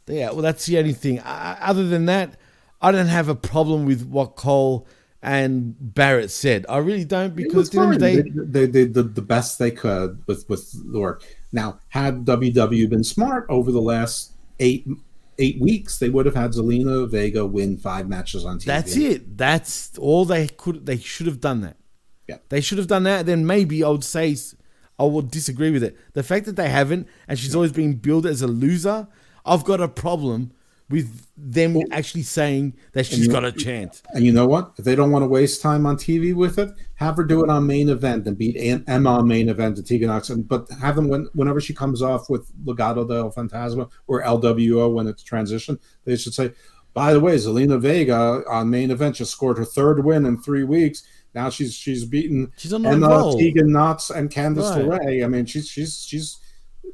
Yeah. Well, that's the only thing. Other than that, I don't have a problem with what Cole and Barrett said. I really don't, because they did the best they could with the work. Now, had WWE been smart over the last eight weeks, they would have had Zelina Vega win 5 matches on TV. That's it. That's all they could. They should have done that. Yeah, they should have done that. Then maybe I would say I would disagree with it. The fact that they haven't, and she's always been billed as a loser, I've got a problem with them actually saying that she's got a chance. And you know what? If they don't want to waste time on TV with it, have her do it on Main Event and beat Emma on Main Event and Tegan Knox. But have them whenever she comes off with Legado del Fantasma or LWO when it's transition, they should say, by the way, Zelina Vega on Main Event just scored her 3rd win in 3 weeks. Now she's beaten Emma, Tegan Knox, and Candice LeRae. I mean,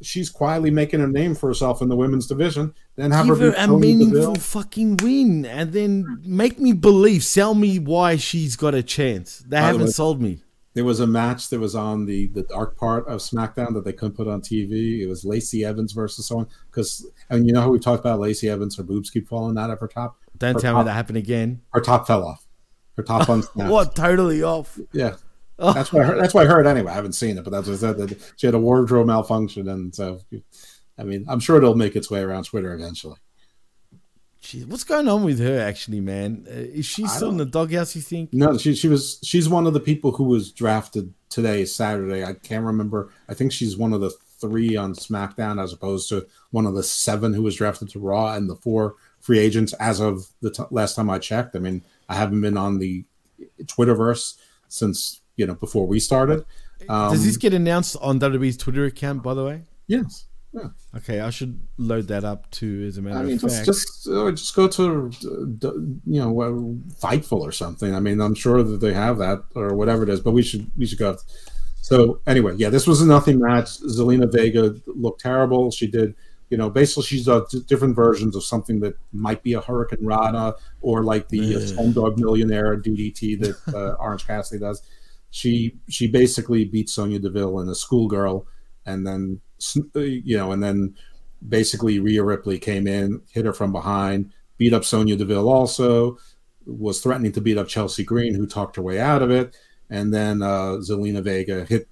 she's quietly making a name for herself in the women's division. Then have her a meaningful fucking win, and then make me believe, sell me why she's got a chance. They haven't sold me. There was a match that was on the dark part of SmackDown that they couldn't put on TV. It was Lacey Evans versus someone, because you know how we talked about Lacey Evans, her boobs keep falling out of her top. Don't tell me that happened again. Her top fell off. Her top unsnapped. What? Totally off. Yeah. Oh. That's why I heard anyway. I haven't seen it, but that's what I said. That she had a wardrobe malfunction, and so, I mean, I'm sure it'll make its way around Twitter eventually. Jeez, what's going on with her, actually, man? Is she still in the doghouse, you think? No, she's one of the people who was drafted today, Saturday. I can't remember. I think she's one of the 3 on SmackDown as opposed to one of the 7 who was drafted to Raw and the 4 free agents as of the last time I checked. I mean, I haven't been on the Twitterverse since, you know, before we started. Does this get announced on WWE's Twitter account, by the way? Yes. Yeah. Okay, I should load that up too. As a matter of fact, just go to Fightful or something. I mean, I'm sure that they have that or whatever it is, but we should go. So anyway, yeah, this was a nothing match. Zelina Vega looked terrible. She did, basically she's done different versions of something that might be a Hurricane Rana or like the Home Dog Millionaire DDT that Orange Cassidy does. She basically beat Sonya Deville and a schoolgirl, and then. Basically Rhea Ripley came in, hit her from behind, beat up Sonya Deville also, was threatening to beat up Chelsea Green, who talked her way out of it, and then Zelina Vega hit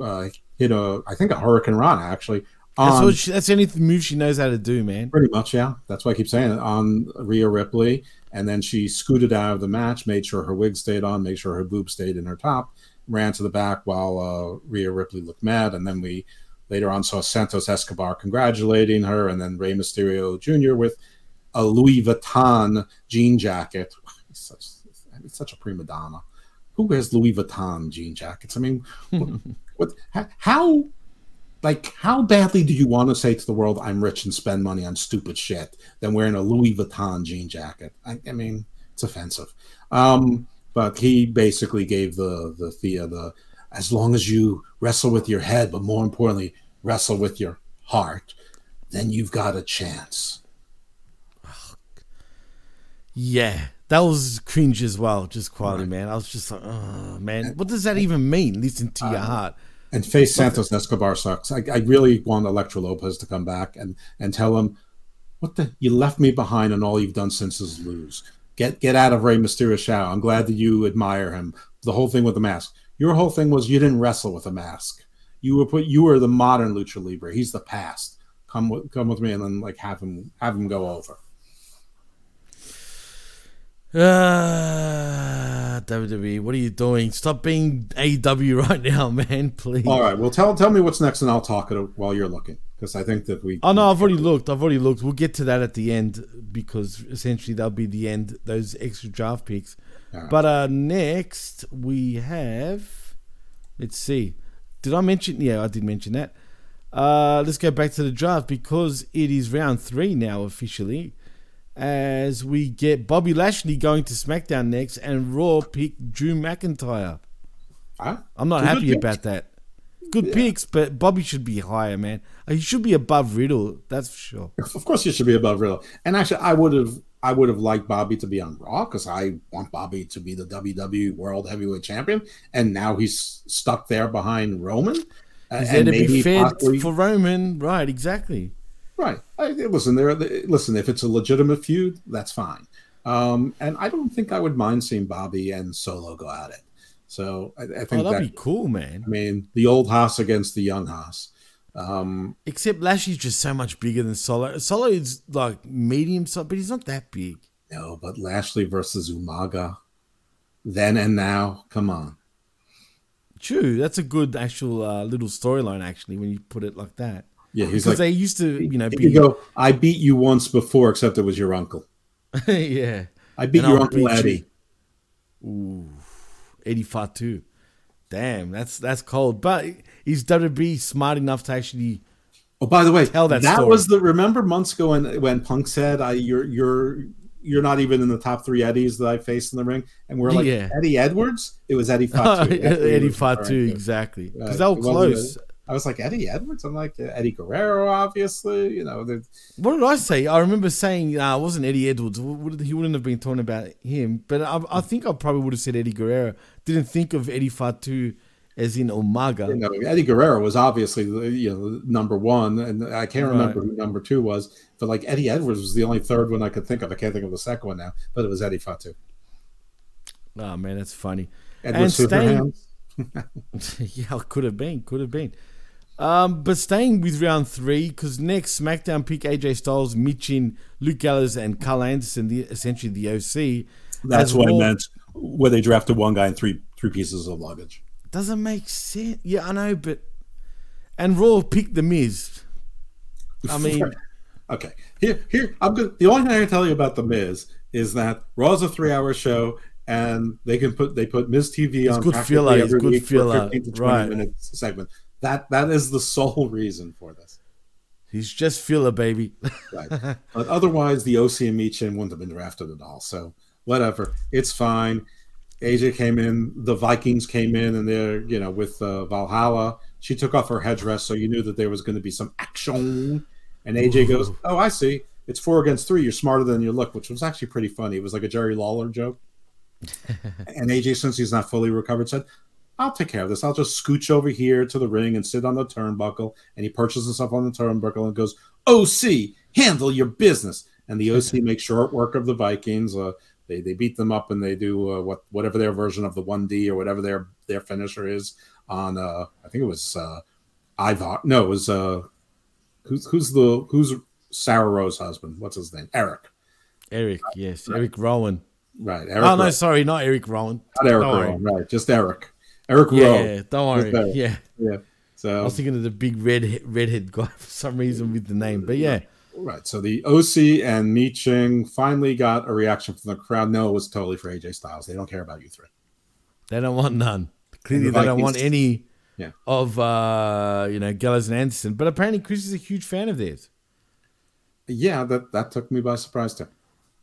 a Hurricane Rana, actually. That's the only move she knows how to do, man. Pretty much, yeah. That's why I keep saying it, on Rhea Ripley, and then she scooted out of the match, made sure her wig stayed on, made sure her boob stayed in her top, ran to the back while Rhea Ripley looked mad, and then we... Later on, saw Santos Escobar congratulating her, and then Rey Mysterio Jr. with a Louis Vuitton jean jacket. It's such a prima donna. Who wears Louis Vuitton jean jackets? I mean, how badly do you want to say to the world, I'm rich and spend money on stupid shit, than wearing a Louis Vuitton jean jacket? I mean, it's offensive. But he basically gave the Thea the as long as you wrestle with your head, but more importantly, wrestle with your heart, then you've got a chance. Yeah, that was cringe as well, just quietly, man. I was just like, oh, man, what does that even mean? Listen to your heart. And face Santos Escobar sucks. I really want Electra Lopez to come back and tell him, you left me behind and all you've done since is lose. Get out of Rey Mysterio shadow. I'm glad that you admire him. The whole thing with the mask. Your whole thing was you didn't wrestle with a mask. You were the modern Lucha Libre. He's the past. Come with me, and then have him go over. WWE, what are you doing? Stop being AEW right now, man. Please. All right. Well, tell me what's next, and I'll talk it while you're looking, because I think that we. Oh no, I've already looked. We'll get to that at the end because essentially that'll be the end. Those extra draft picks. Right. But next we have, let's see, did I mention? Yeah, I did mention that. Let's go back to the draft because it is round 3 now officially, as we get Bobby Lashley going to SmackDown next and Raw pick Drew McIntyre. Huh? I'm not happy about that. Good picks, but Bobby should be higher, man. He should be above Riddle, that's for sure. Of course, he should be above Riddle. And actually, I would have liked Bobby to be on Raw because I want Bobby to be the WWE World Heavyweight Champion, and now he's stuck there behind Roman. He's there to be fed for Roman, right? Exactly. Right. Listen, if it's a legitimate feud, that's fine. And I don't think I would mind seeing Bobby and Solo go at it. So I think that'd be cool, man. I mean, the old Haas against the young Haas. Except Lashley's just so much bigger than Solo. Solo is like medium size, but he's not that big. No, but Lashley versus Umaga, then and now, come on. True, that's a good actual little storyline. Actually, when you put it like that, yeah, because they used to, be. You go, I beat you once before, except it was your uncle. Yeah, I beat your uncle Eddie. Ooh, Eddie Fatu. Damn, that's cold. But is WWE smart enough to actually? Oh, by the way, tell that story? Was the remember months ago when Punk said, "You're not even in the top 3 Eddies that I faced in the ring," and we're like, yeah. Eddie Edwards. It was Eddie Fatu. Eddie Fatu, right, exactly. Because they were close. I was like Eddie Edwards. I'm like Eddie Guerrero, obviously. What did I say? I remember saying it wasn't Eddie Edwards. He wouldn't have been talking about him. But I think I probably would have said Eddie Guerrero. Didn't think of Eddie Fatu as in Umaga. Eddie Guerrero was obviously number 1, and I can't remember who number 2 was. But like Eddie Edwards was the only 3rd one I could think of. I can't think of the 2nd one now. But it was Eddie Fatu. Oh man, that's funny. Edwards and yeah, could have been. But staying with round 3, because next SmackDown pick AJ Styles, Michin, Luke Gallows, and Carl Anderson, essentially the OC. That's what I meant, where they drafted one guy and three pieces of luggage. doesn't make sense. Yeah, I know, but... And Raw picked The Miz. I mean... Okay. Here, I'm good. The only thing I can tell you about The Miz is that Raw's a 3-hour show, and they put Miz TV on practically every week for 15 to 20 minute segment. That is the sole reason for this. He's just filler, baby. Right. But otherwise, the OC and Meechin wouldn't have been drafted at all. So whatever, it's fine. AJ came in. The Vikings came in, and they're with Valhalla. She took off her headdress, so you knew that there was going to be some action. And AJ goes, "Oh, I see. It's 4 against 3. You're smarter than you look," which was actually pretty funny. It was like a Jerry Lawler joke. And AJ, since he's not fully recovered, said, "I'll take care of this. I'll just scooch over here to the ring and sit on the turnbuckle." And he perches himself on the turnbuckle and goes, "OC, handle your business." And the OC makes short work of the Vikings. They beat them up, and they do whatever their version of the 1D or whatever their finisher is on. I think it was Ivar. No, it was who's Sarah Rowe's husband? What's his name? Eric. Yes, right. Eric Rowan. Right. Eric Rowan. No, sorry, not Eric Rowan. Not Eric Rowan. Right, just Eric. Rowe. Yeah, don't worry. Yeah. So I was thinking of the big redhead guy for some reason with the name, but yeah. Right. So the OC and Meeching finally got a reaction from the crowd. No, it was totally for AJ Styles. They don't care about you three. They don't want none. Clearly, they don't want any of Gallows and Anderson. But apparently, Chris is a huge fan of theirs. Yeah, that took me by surprise too.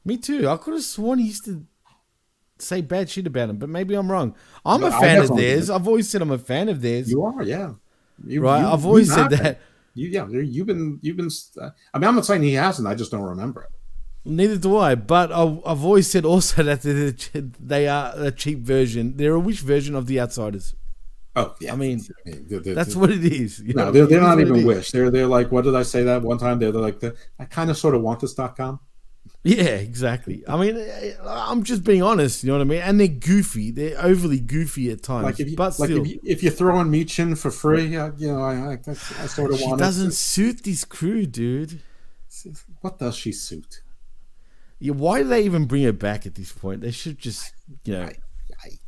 Me too. I could have sworn he used to say bad shit about him, but maybe I'm wrong. I'm a fan of theirs. I've always said I'm a fan of theirs. You are, yeah. I've always said that. You've been. I mean, I'm not saying he hasn't. I just don't remember it. Neither do I. But I've always said also that they are a cheap version. They're a wish version of the Outsiders. Oh, yeah. I mean, that's what it is. No, they're not even wish. They're like, what did I say that one time? They're like, I kind of sort of want this.com. Yeah, exactly. I mean, I'm just being honest, you know what I mean? And they're goofy. They're overly goofy at times. Like still. If you're throwing Meechin for free, I sort of want it. She doesn't suit this crew, dude. What does she suit? Yeah, why do they even bring her back at this point? They should just, I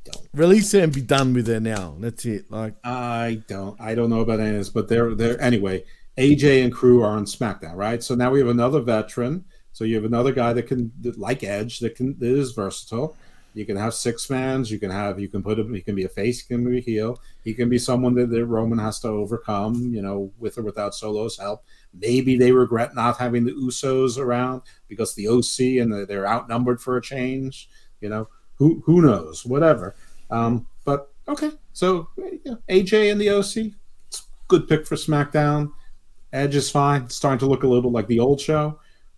don't release her and be done with her now. That's it. Like, I don't know about any of this, but they're anyway. AJ and crew are on SmackDown, right? So now we have another veteran. So you have another guy like Edge, that is versatile. You can have six mans. He can be a face. He can be a heel. He can be someone that Roman has to overcome, with or without Solo's help. Maybe they regret not having the Usos around because the OC and they're outnumbered for a change. Who knows? Whatever. But okay. So AJ and the OC, it's a good pick for SmackDown. Edge is fine. It's starting to look a little like the old show.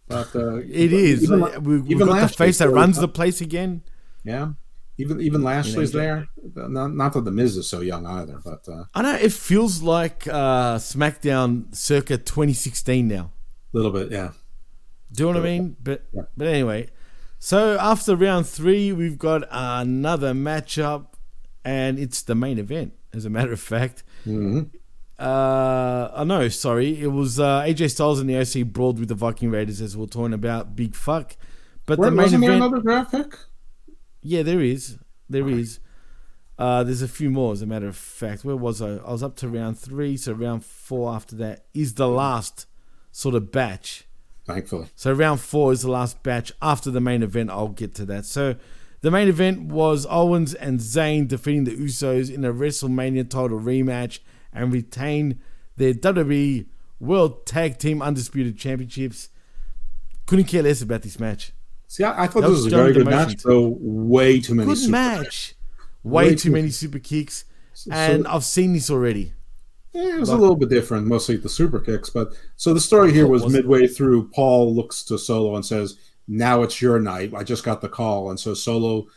But it is. We've got the face that runs the place again. Yeah, even Lashley's there. Not that the Miz is so young either. But I know it feels like SmackDown circa 2016 now. A little bit, yeah. Do you know what I mean? But anyway, so after round 3, we've got another matchup, and it's the main event. As a matter of fact. Mm-hmm. It was AJ Styles and the OC brawled with the Viking Raiders, as we're talking about. Big fuck. But wasn't there another draft pick? Yeah, there is. There is. There's a few more, as a matter of fact. Where was I? I was up to round 3, so round 4 after that is the last sort of batch. Thankfully. So round 4 is the last batch after the main event. I'll get to that. So the main event was Owens and Zayn defeating the Usos in a WrestleMania title rematch and retain their WWE World Tag Team Undisputed Championships. Couldn't care less about this match. See, I thought this was a very good match, though. Way too many super kicks. Way too many super kicks. And I've seen this already. Yeah, it was a little bit different, mostly the super kicks. But so the story here was midway through, Paul looks to Solo and says, "Now it's your night. I just got the call." And so Solo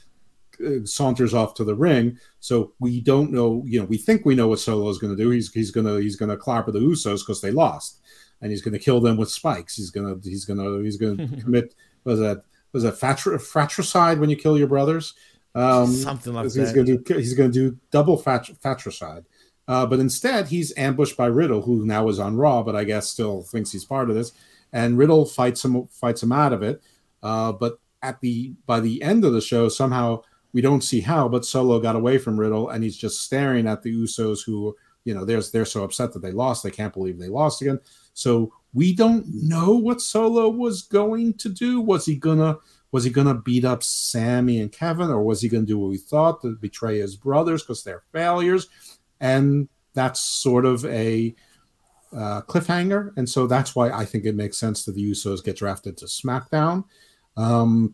saunters off to the ring, so we don't know. We think we know what Solo is going to do. He's going to clobber the Usos because they lost, and he's going to kill them with spikes. He's going to commit was that fratricide when you kill your brothers, something like that. He's going to do double fratricide. But instead, he's ambushed by Riddle, who now is on Raw, but I guess still thinks he's part of this. And Riddle fights him out of it. But by the end of the show, somehow We don't see how, but Solo got away from Riddle, and he's just staring at the Usos who, you know, they're so upset that they lost. They can't believe they lost again. So we don't know what Solo was going to do. Was he gonna beat up Sammy and Kevin, or was he gonna do what we thought, to betray his brothers because they're failures? And that's sort of a cliffhanger, and so that's why I think it makes sense that the Usos get drafted to SmackDown. That's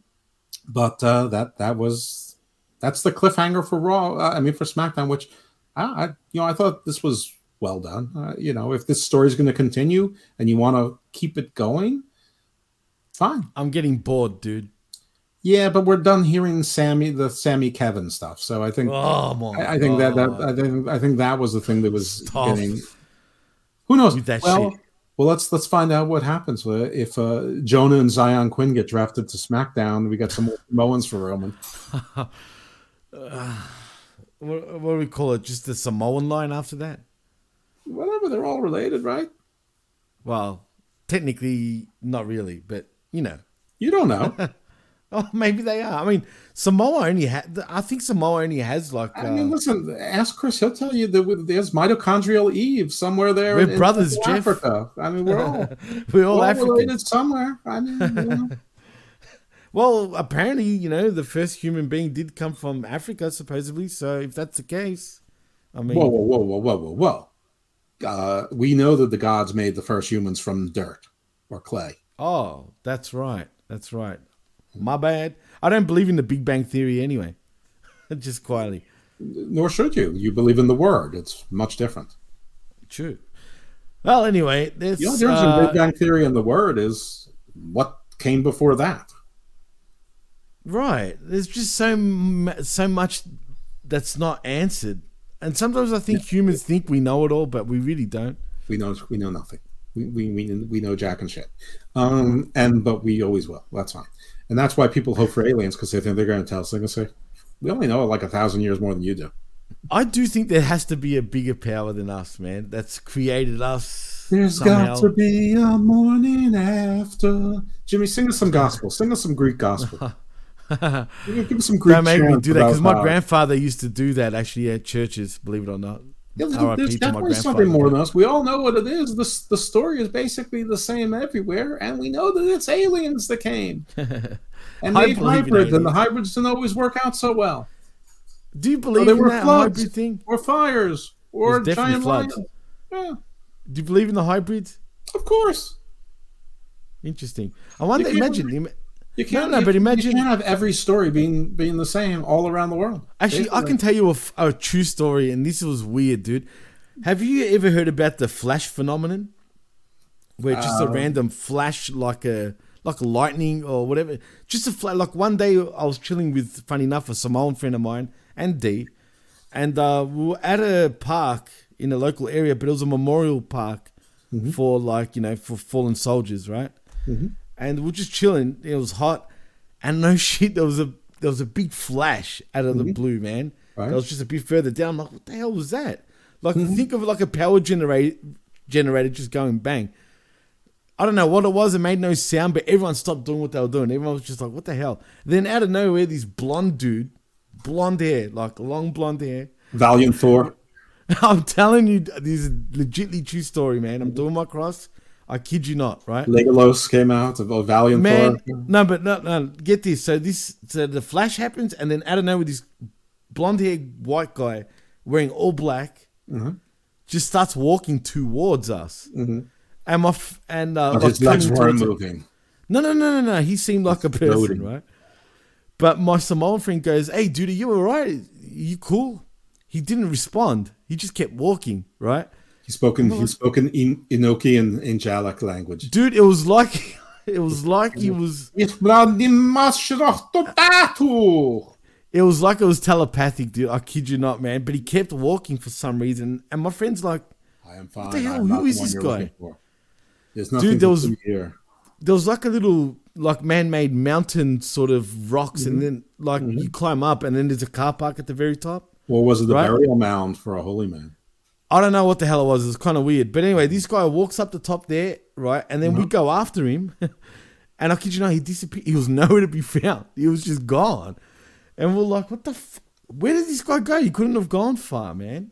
the cliffhanger for Raw. For SmackDown, which I thought this was well done. If this story is going to continue and you want to keep it going, fine. I'm getting bored, dude. Yeah, but we're done hearing the Sammy Kevin stuff. So I think, I think that was the thing that was getting. Who knows? Well, let's find out what happens if Jonah and Zion Quinn get drafted to SmackDown. We got some more Samoans for Roman. What do we call it? Just the Samoan line after that? Whatever, they're all related, right? Well, technically, not really, but you know. You don't know. Oh, maybe they are. I mean, Samoa only has like... listen, ask Chris. He'll tell you that there's mitochondrial Eve somewhere there. We're brothers, Jeff. Africa. We're all African. Related somewhere. Well, apparently, the first human being did come from Africa, supposedly. So if that's the case, Whoa. We know that the gods made the first humans from dirt or clay. Oh, that's right. That's right. My bad. I don't believe in the Big Bang Theory anyway. Just quietly. Nor should you. You believe in the Word. It's much different. True. Well, anyway, this... The only difference in Big Bang Theory and the Word is what came before that. Right. There's just so much that's not answered. And sometimes I think humans think we know it all, but we really don't. We know nothing. We know jack and shit. But we always will. That's fine. And that's why people hope for aliens, because they think they're going to tell us. They're going to say, we only know like 1,000 years more than you do. I do think there has to be a bigger power than us, man. That's created us. There's somehow. Got to be a morning after. Jimmy, sing us some gospel. Sing us some Greek gospel. Give us some Greek. Don't make me do that, because my grandfather used to do that actually at churches, believe it or not. Yeah, there's definitely something more than us. We all know what it is. The story is basically the same everywhere, and we know that it's aliens that came. And they hybrids, and the hybrids didn't always work out so well. Do you believe in that floods, hybrid thing? Or fires, or giant floods. Yeah. Do you believe in the hybrids? Of course. Interesting. I wonder, imagine you can't have every story being the same all around the world. Actually, basically. I can tell you a true story, and this was weird, dude. Have you ever heard about the flash phenomenon? Where just a random flash, like a lightning or whatever. Just a flash. Like one day, I was chilling with, funny enough, a Samoan friend of mine and Dee, and we were at a park in a local area, but it was a memorial park for for fallen soldiers, right? Mm-hmm. And we're just chilling. It was hot, and no shit, there was a big flash out of the blue, man. Right. That was just a bit further down. I'm like, what the hell was that? Like, think of it like a power generator just going bang. I don't know what it was. It made no sound, but everyone stopped doing what they were doing. Everyone was just like, what the hell? Then out of nowhere, this blonde dude, blonde hair, like long blonde hair, Valiant Thor. I'm telling you, this is a legitly true story, man. I'm doing my cross. I kid you not, right? Legolas came out of Valiant Thor. No, but no. Get this. So the flash happens, and then out of nowhere, this blonde-haired white guy wearing all black just starts walking towards us. Mm-hmm. And his legs weren't moving. No. He seemed like a person, right? But my Samoan friend goes, "Hey, dude, are you all right? Are you cool?" He didn't respond. He just kept walking, right? He spoke in Enochian angelic language. Dude, it was like he was... It was like it was telepathic, dude. I kid you not, man. But he kept walking for some reason. And my friend's like, I am fine. What the hell? Who is this guy? There's nothing here. There was like a little man-made mountain sort of rocks. Mm-hmm. And then you climb up, and then there's a car park at the very top. Or was it the burial mound for a holy man? I don't know what the hell it was. It was kind of weird. But anyway, this guy walks up the top there, right? And then we go after him. And I kid you not, he disappeared. He was nowhere to be found. He was just gone. And we're like, what the where did this guy go? You couldn't have gone far, man.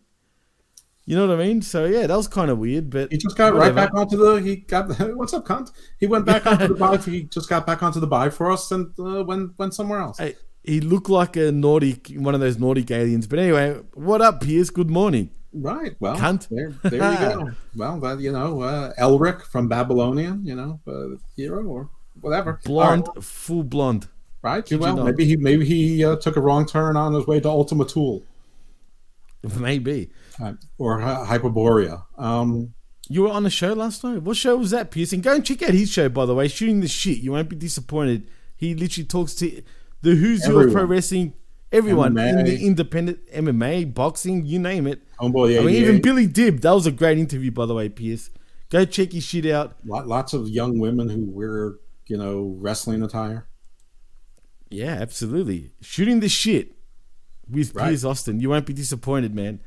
You know what I mean? So yeah, that was kind of weird, but he just got whatever. Right back onto the. He got what's up, cunt? He went back onto the bye. He just got back onto the bye for us and went somewhere else. Hey, he looked like a naughty one of those naughty aliens. But anyway, what up, Pierce? Good morning. Right. Well, cunt. There you go. Well, that, you know, Elric from Babylonian. You know, hero or whatever. Blonde, right. Full blonde. Right. Well, maybe he took a wrong turn on his way to Ultima Thule. Maybe. Or Hyperborea. You were on a show last night. What show was that, Pearson? Go and check out his show, by the way. Shooting the Shit. You won't be disappointed. He literally talks to the who's who of pro wrestling, everyone MMA. In the independent MMA, boxing, you name it. Homeboy, yeah, I mean, even Billy Dibb. That was a great interview, by the way, Pierce. Go check his shit out. Lots of young women who wear, you know, wrestling attire. Yeah, absolutely. Shooting the Shit with Piers Austin. You won't be disappointed, man.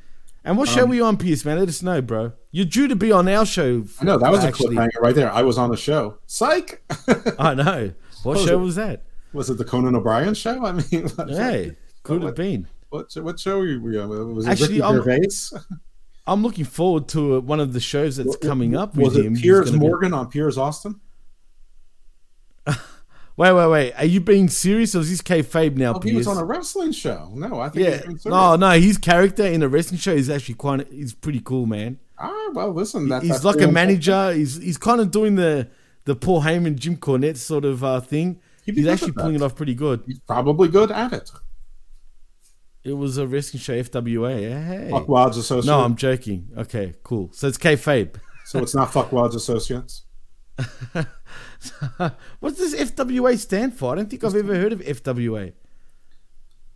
And what show were you on, Piers, man? Let us know, bro. You're due to be on our show. I know, that was a cliffhanger right there. I was on the show. Psych! I know. What show was that? Was it the Conan O'Brien show? I mean... Hey, could have been. What show were you on? Was it Ricky Gervais? I'm looking forward to one of the shows that's coming up with him. Was it Piers Morgan on Piers Austin? Wait. Are you being serious or is this kayfabe now, Piers? He was on a wrestling show. No, I think he's being serious. No, his character in a wrestling show is actually he's pretty cool, man. All right, well, listen. He's like a manager. He's kind of doing the Paul Heyman, Jim Cornette sort of thing. He's actually pulling it off pretty good. He's probably good at it. It was a wrestling show, FWA. Hey. Fuck Wilds Associates. No, I'm joking. Okay, cool. So it's kayfabe. So it's not Fuck Wilds Associates? What does FWA stand for? I don't think I've ever heard of FWA.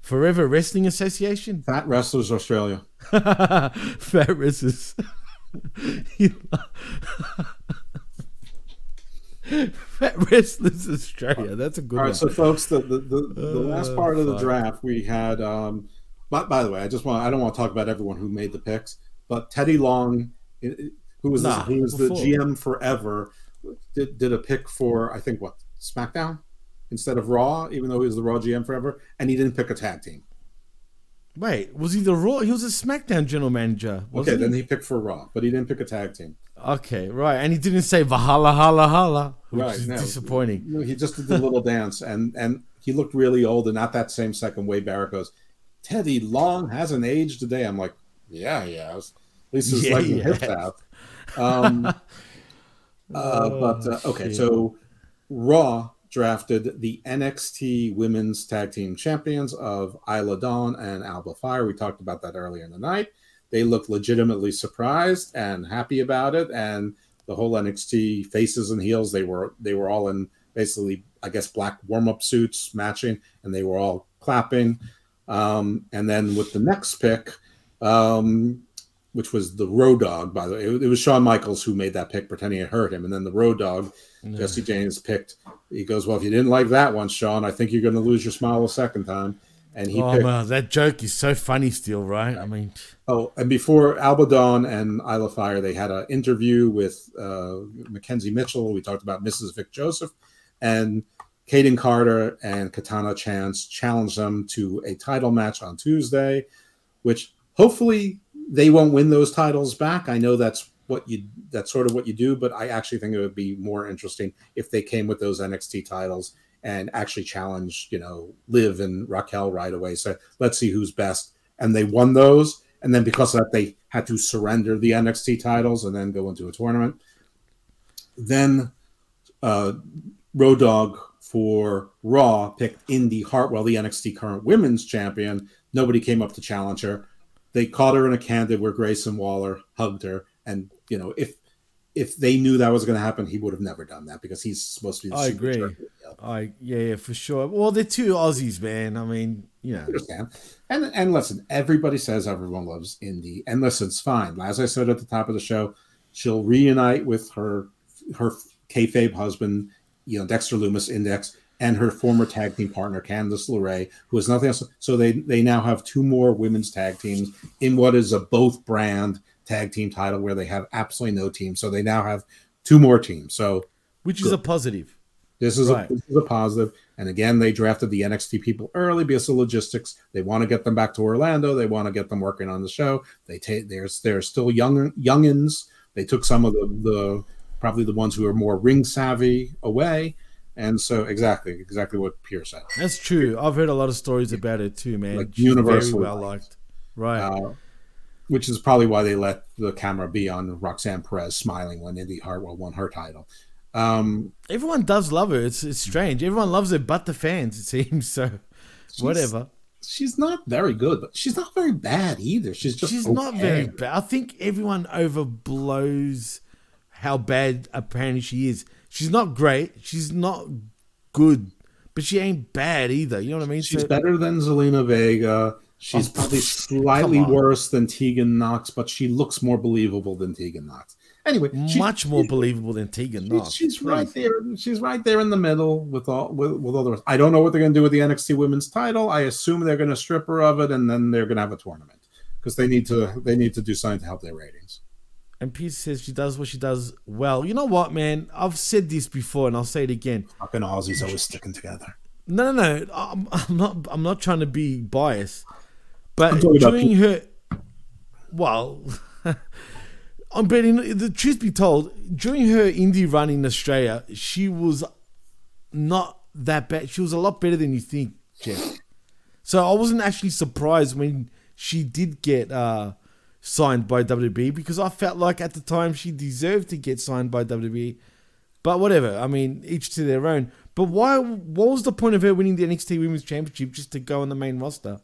Forever Wrestling Association? Fat Wrestlers Australia. Fat Wrestlers. Fat Wrestlers Australia. That's a good one. All right, so folks, the last part of the draft we had. By the way, I don't want to talk about everyone who made the picks, but Teddy Long, who was the GM forever. Did a pick for, I think, SmackDown instead of Raw, even though he was the Raw GM forever, and he didn't pick a tag team. Wait, was he the Raw? He was a SmackDown general manager. Okay, then he picked for Raw, but he didn't pick a tag team. Okay, right, and he didn't say Valhalla, Hala, Hala, which is disappointing. You know, he just did a little dance, and he looked really old, and not that same second way Barrett goes, Teddy Long hasn't aged today. I'm like, yeah. At least his leg and hip out. Okay, shit. So Raw drafted the NXT Women's Tag Team Champions of Isla Dawn and Alba Fire. We talked about that earlier in the night. They looked legitimately surprised and happy about it, and the whole NXT faces and heels, they were all in basically, I guess, black warm-up suits matching, and they were all clapping. And then with the next pick, which was the Road Dogg, by the way. It was Shawn Michaels who made that pick, pretending it hurt him. And then the Road Dogg, Jesse James, picked. He goes, well, if you didn't like that one, Shawn, I think you're going to lose your smile a second time. And he picked... man, that joke is so funny still, right? I mean... Oh, and before Alba Dawn and Isla Fire, they had an interview with Mackenzie Mitchell. We talked about Mrs. Vic Joseph. And Kaden Carter and Katana Chance challenged them to a title match on Tuesday, which hopefully... they won't win those titles back. I know that's sort of what you do, but I actually think it would be more interesting if they came with those NXT titles and actually challenged, you know, Liv and Raquel right away. So let's see who's best. And they won those. And then because of that, they had to surrender the NXT titles and then go into a tournament. Then Road Dogg for Raw picked Indy Hartwell, the NXT current women's champion. Nobody came up to challenge her. They caught her in a candid where Grayson Waller hugged her, and you know if they knew that was going to happen, he would have never done that because he's supposed to be. I agree. Yeah, for sure. Well, they're two Aussies, man. I mean, you know. I understand. And listen, everybody says everyone loves Indy, and listen, it's fine. As I said at the top of the show, she'll reunite with her kayfabe husband, you know, Dexter Lumis, Index, and her former tag team partner, Candice LeRae, who has nothing else. So they now have two more women's tag teams in what is a both brand tag team title where they have absolutely no team. So they now have two more teams. So, which is a positive. This is a positive. And again, they drafted the NXT people early because of logistics. They want to get them back to Orlando. They want to get them working on the show. They're still youngins. They took some of the probably the ones who are more ring savvy away. And so exactly what Pierre said. That's true. I've heard a lot of stories about it too, man. Like universally well liked. Right. Which is probably why they let the camera be on Roxanne Perez smiling when Indy Hartwell won her title. Everyone does love her. It's strange. Everyone loves her but the fans, it seems. So whatever. She's not very good, but she's not very bad either. She's not very bad. I think everyone overblows how bad apparently she is. She's not great. She's not good, but she ain't bad either. You know what I mean? She's better than Zelina Vega. She's probably slightly worse than Tegan Nox, but she looks more believable than Tegan Nox. Anyway, much more believable than Tegan Nox. She's right there. She's right there in the middle with all the rest. I don't know what they're going to do with the NXT Women's Title. I assume they're going to strip her of it, and then they're going to have a tournament because they need to do something to help their ratings. And Peter says she does what she does well. You know what, man? I've said this before, and I'll say it again. Fucking Aussies always sticking together. No. I'm not trying to be biased, but during her, well, I'm betting. The truth be told, during her indie run in Australia, she was not that bad. She was a lot better than you think, Jeff. So I wasn't actually surprised when she did get signed by WWE, because I felt like at the time she deserved to get signed by WWE. But whatever, I mean, each to their own. But why? What was the point of her winning the NXT Women's Championship just to go on the main roster?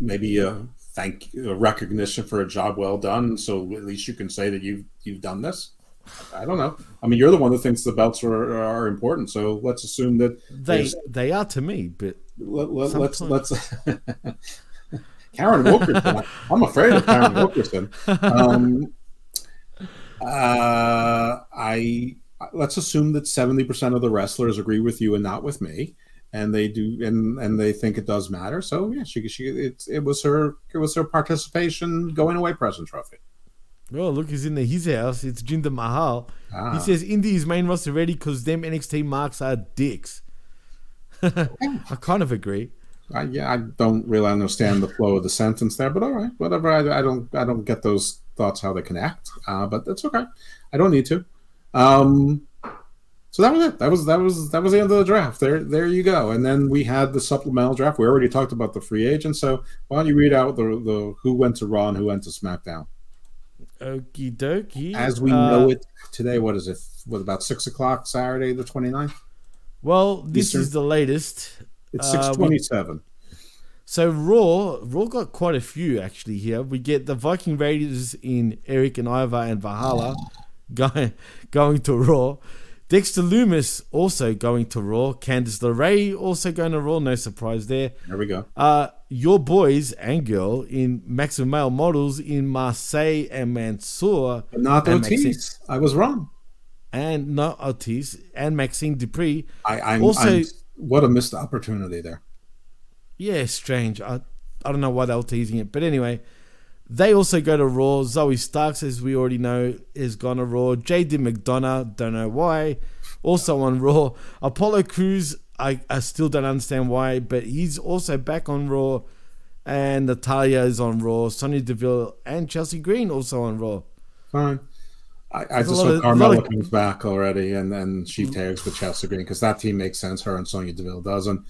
Maybe recognition for a job well done, so at least you can say that you've done this. I don't know. I mean, you're the one that thinks the belts are important, so let's assume that they are to me. But let's Karen Wilkerson. I'm afraid of Karen Wilkerson. Let's assume that 70% of the wrestlers agree with you and not with me, and they do, and they think it does matter. So yeah, it was her participation going away present trophy. Well, look, he's in his house. It's Jinder Mahal. Ah. He says Indy is main roster ready because them NXT marks are dicks. I kind of agree. I don't really understand the flow of the sentence there, but all right, whatever. I don't get those thoughts how they connect, but that's okay. I don't need to. So that was it. That was the end of the draft. There you go. And then we had the supplemental draft. We already talked about the free agents. So why don't you read out the who went to Raw and who went to SmackDown? Okie dokie. As we know it today, what is it? What, about 6:00 Saturday the 29th? Well, this Eastern is the latest. It's 6:27. So Raw got quite a few actually here. We get the Viking Raiders in Eric and Ivar and Valhalla going to Raw. Dexter Lumis also going to Raw. Candice LeRae also going to Raw. No surprise there. There we go. Your boys and girl in Maximum Male Models in Marseille and Mansour. But not Ortiz. Maxine. I was wrong. And not Ortiz. And Maxine Dupree. I'm what a missed opportunity there. Yeah, strange. I don't know why they were teasing it. But anyway, they also go to Raw. Zoe Starks, as we already know, is gone to Raw. JD McDonough, don't know why, also on Raw. Apollo Crews, I still don't understand why, but he's also back on Raw. And Natalya is on Raw. Sonya Deville and Chelsea Green also on Raw. Fine. I just hope Carmella comes back already and she tags with Chelsea Green because that team makes sense. Her and Sonya Deville doesn't.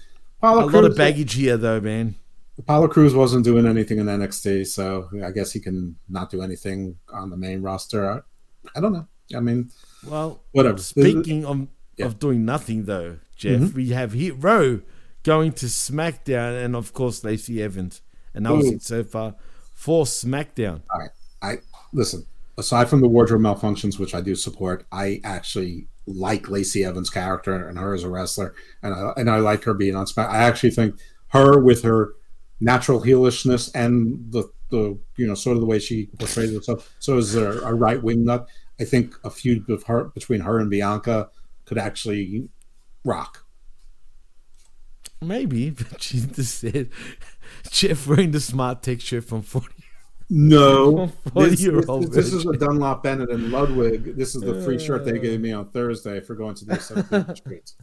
A lot of baggage here, though, man. Apollo Crews wasn't doing anything in NXT, so I guess he can not do anything on the main roster. I don't know. I mean, well, whatever. Speaking of doing nothing, though, Jeff, we have Hit Row going to SmackDown and, of course, Lacey Evans. And that was it so far for SmackDown. All right. Listen. Aside from the wardrobe malfunctions, which I do support, I actually like Lacey Evans' character and her as a wrestler, and I like her being on SmackDown. I actually think her with her natural heelishness and the sort of the way she portrays herself, so as a right wing nut, I think a feud with her, between her and Bianca could actually rock. Maybe, but she just said Jeff wearing the smart tech shirt from 40. No, this is a Dunlop Bennett and Ludwig. This is the free shirt they gave me on Thursday for going to their 17th streets.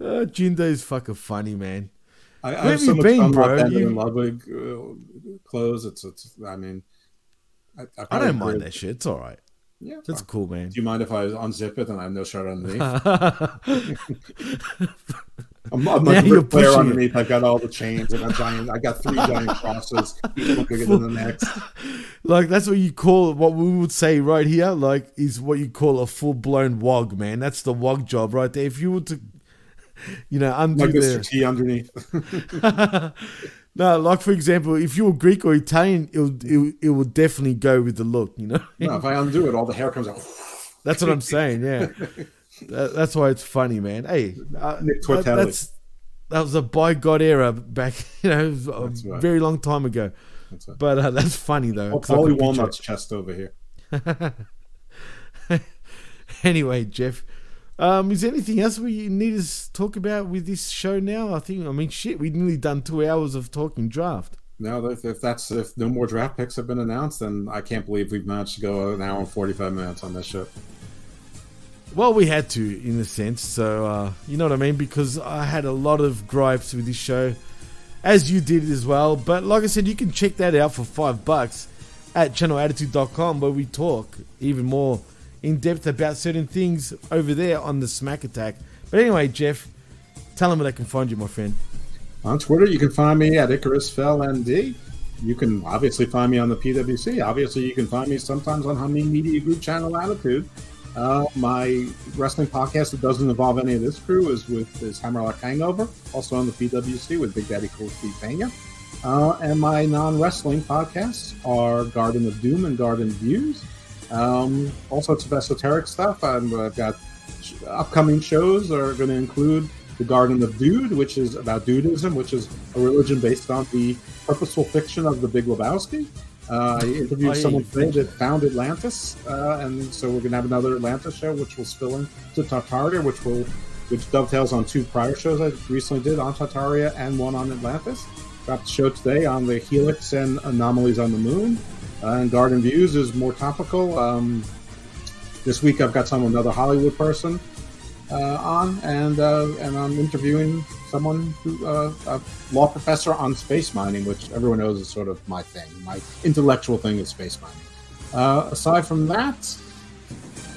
Jindo's fucking funny, man. I have so much fun walking in Ludwig clothes. I don't mind that shit. It's all right. Yeah, that's fine. Cool, man. Do you mind if I unzip it and I have no shirt underneath? I'm like a Ric Flair underneath. I've got all the chains. I got three giant crosses, each one bigger than the next. Like that's what you call what we would say right here. Like is what you call a full blown wog, man. That's the wog job right there. If you were to, undo like Mr. T underneath. No, like for example, if you were Greek or Italian, it would definitely go with the look, No, if I undo it, all the hair comes out. That's what I'm saying. Yeah, that's why it's funny, man. Hey, Nick Tortelli. That was a by God era back, very long time ago. That's right. But that's funny though. Polly Walnut's chest over here. Anyway, Jeff. Is there anything else we need to talk about with this show now? We've nearly done 2 hours of talking draft. No, if no more draft picks have been announced, then I can't believe we've managed to go 1 hour and 45 minutes on this shit. Well, we had to, in a sense. So, you know what I mean? Because I had a lot of gripes with this show, as you did as well. But like I said, you can check that out for $5 at channelattitude.com, where we talk even more in depth about certain things over there on the Smack Attack. But anyway, Jeff, tell them where they can find you, my friend. On Twitter, you can find me at IcarusFellND. You can obviously find me on the PWC. Obviously, you can find me sometimes on Humming Media Group Channel Attitude. My wrestling podcast that doesn't involve any of this crew is Hammerlock Hangover, also on the PWC with Big Daddy Cool Steve Pena. And my non-wrestling podcasts are Garden of Doom and Garden Views. All sorts of esoteric stuff. I've got upcoming shows are going to include The Garden of Dude, which is about dudism, which is a religion based on the purposeful fiction of The Big Lebowski. I interviewed someone today that found Atlantis, and so we're going to have another Atlantis show, which will spill into Tartaria, which dovetails on two prior shows I recently did on Tartaria and one on Atlantis. Dropped the show today on the Helix and Anomalies on the Moon. And Garden Views is more topical. This week I've got another Hollywood person on, and I'm interviewing someone who a law professor on space mining, which everyone knows is sort of my thing. My intellectual thing is space mining. Aside from that,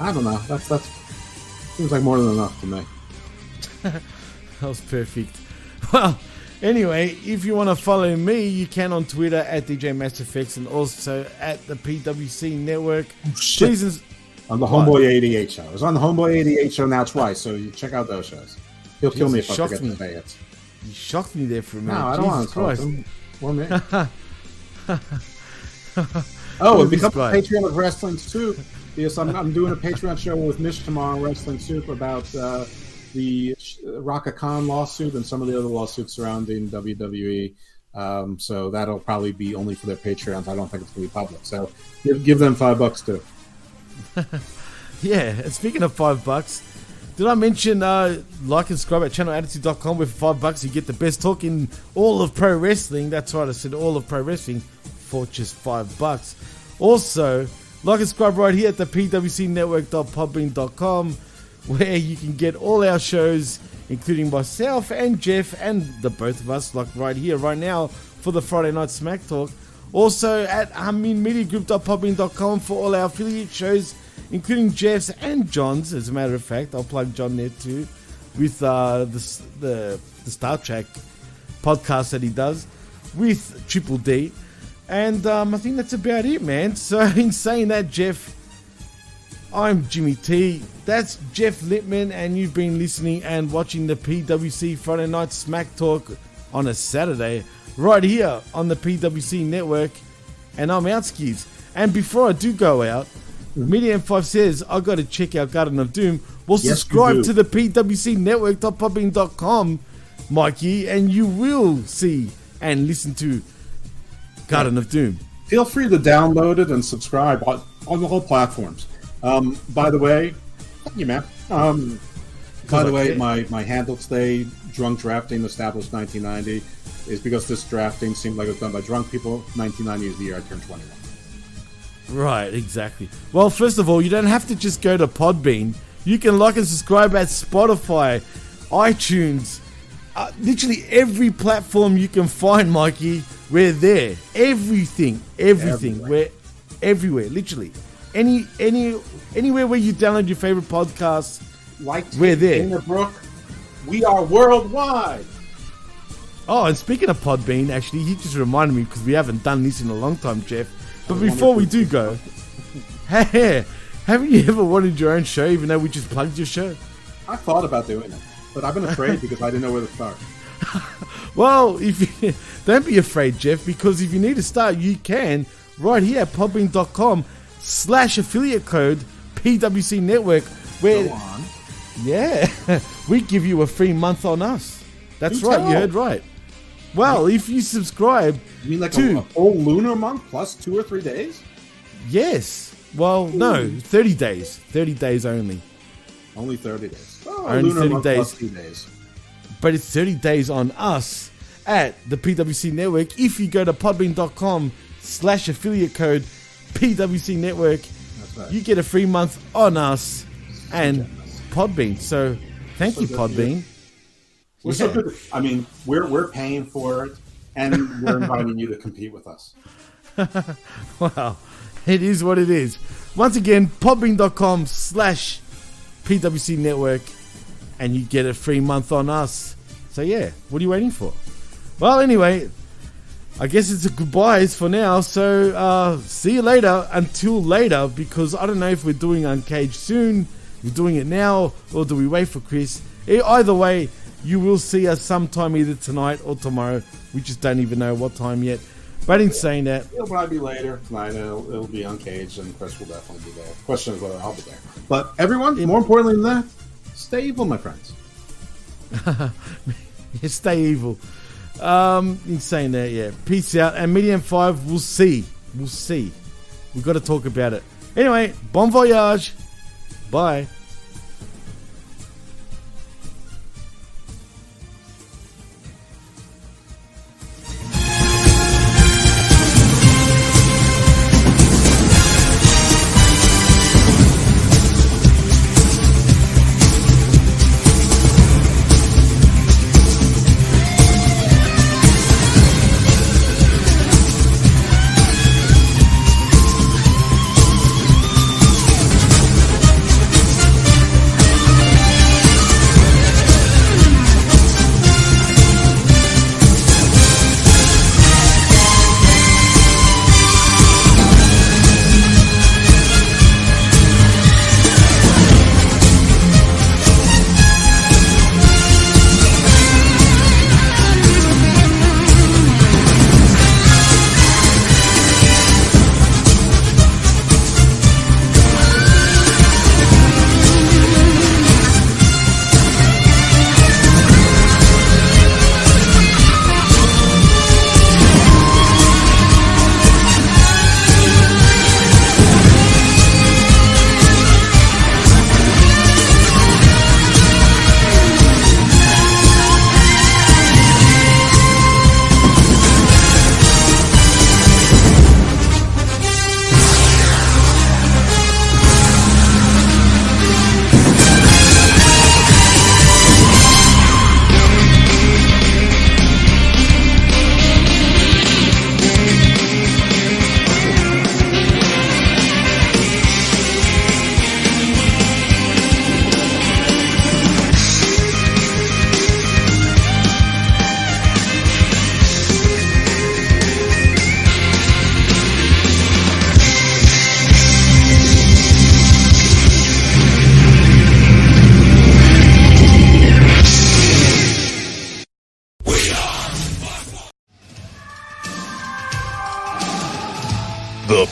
I don't know. That seems like more than enough to me. That was perfect. Well. Anyway, if you want to follow me, you can on Twitter at DJMasterFX and also at the PWC Network. Oh, shit. On the Homeboy 88 show. I was on the Homeboy 88 show now twice, so you check out those shows. He'll kill me if I forget to say it. You shocked me there for a minute. No, I don't want to. 1 minute. Oh, and become a Patreon of Wrestling Soup. Yes, I'm doing a Patreon show with Mish tomorrow on Wrestling Soup about... the Raka Khan lawsuit and some of the other lawsuits surrounding WWE. So that'll probably be only for their Patreons. I don't think it's going to be public. So give them $5 too. Yeah. And speaking of $5, did I mention like and subscribe at channelattitude.com where for $5 you get the best talk in all of pro wrestling. That's right. I said all of pro wrestling for just $5. Also, like and subscribe right here at the pwcnetwork.podbean.com. where you can get all our shows, including myself and Jeff and the both of us, like right here, right now, for the Friday Night Smack Talk. Also at aminmediagroup.podbean.com for all our affiliate shows, including Jeff's and John's. As a matter of fact, I'll plug John there too, with the Star Trek podcast that he does with Triple D. And I think that's about it, man. So in saying that, Jeff... I'm Jimmy T. That's Jeff Littman, and you've been listening and watching the PWC Friday Night Smack Talk on a Saturday right here on the PWC Network, and I'm out, skis. And before I do go out, Media M5 says I got to check out Garden of Doom. Well, subscribe to the PWC Network.podbean.com, Mikey, and you will see and listen to Garden of Doom. Feel free to download it and subscribe on the whole platforms. By the way, thank you, man. By the way, my handle today, Drunk Drafting Established 1990, is because this drafting seemed like it was done by drunk people. 1990 is the year I turned 21. Right, exactly. Well, first of all, you don't have to just go to Podbean. You can like and subscribe at Spotify, iTunes, literally every platform you can find, Mikey. We're there. Everything. We're everywhere, literally. Anywhere where you download your favorite podcasts, we're there. Ingerbrook, we are worldwide. Oh, and speaking of Podbean, actually, he just reminded me because we haven't done this in a long time, Jeff. But before we do go, hey, haven't you ever wanted your own show, even though we just plugged your show? I thought about doing it, but I've been afraid because I didn't know where to start. Well, don't be afraid, Jeff, because if you need to start, you can right here at podbean.com/affiliate code PWC Network. Where, go on. Yeah, we give you a free month on us. That's right, you heard right. Well, if you subscribe, you mean like to a whole lunar month plus 2 or 3 days? Yes. Well, no, 30 days. 30 days only. Only 30 days. Oh, only lunar 30 month days. Plus 2 days. But it's 30 days on us at the PWC Network. If you go to podbean.com/affiliate code PWC Network, right, you get a free month on us and Podbean. So thank you, Podbean. We're so good. I mean, we're paying for it, and we're inviting you to compete with us. Wow. It is what it is. Once again, podbean.com/PWC Network, and you get a free month on us. So yeah, what are you waiting for? Well, anyway, I guess it's a goodbyes for now. So see you later until later, because I don't know if we're doing Uncaged soon, we're doing it now, or do we wait for Chris? Either way, you will see us sometime either tonight or tomorrow. We just don't even know what time yet. But in saying that, it'll probably be later tonight. It'll be Uncaged, and Chris will definitely be there. Question is whether I'll be there. But everyone, more importantly than that, stay evil, my friends. Yeah, stay evil. In saying that, yeah. Peace out. And Medium 5, we'll see. We'll see. We've got to talk about it. Anyway, bon voyage. Bye.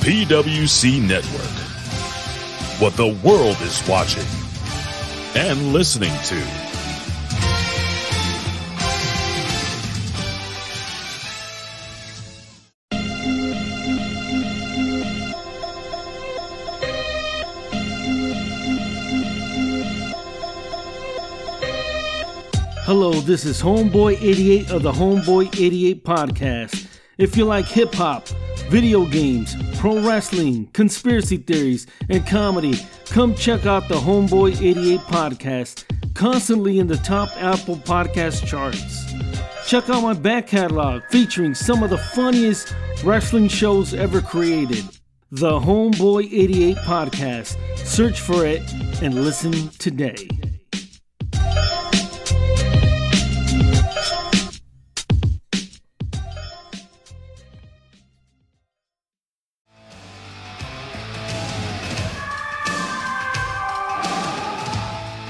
PWC Network. What the world is watching and listening to. Hello, this is Homeboy 88 of the Homeboy 88 podcast. If you like hip hop, video games, pro wrestling, conspiracy theories, and comedy, come check out the Homeboy 88 podcast, constantly in the top Apple Podcast charts. Check out my back catalog featuring some of the funniest wrestling shows ever created. The Homeboy 88 podcast. Search for it and listen today.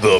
The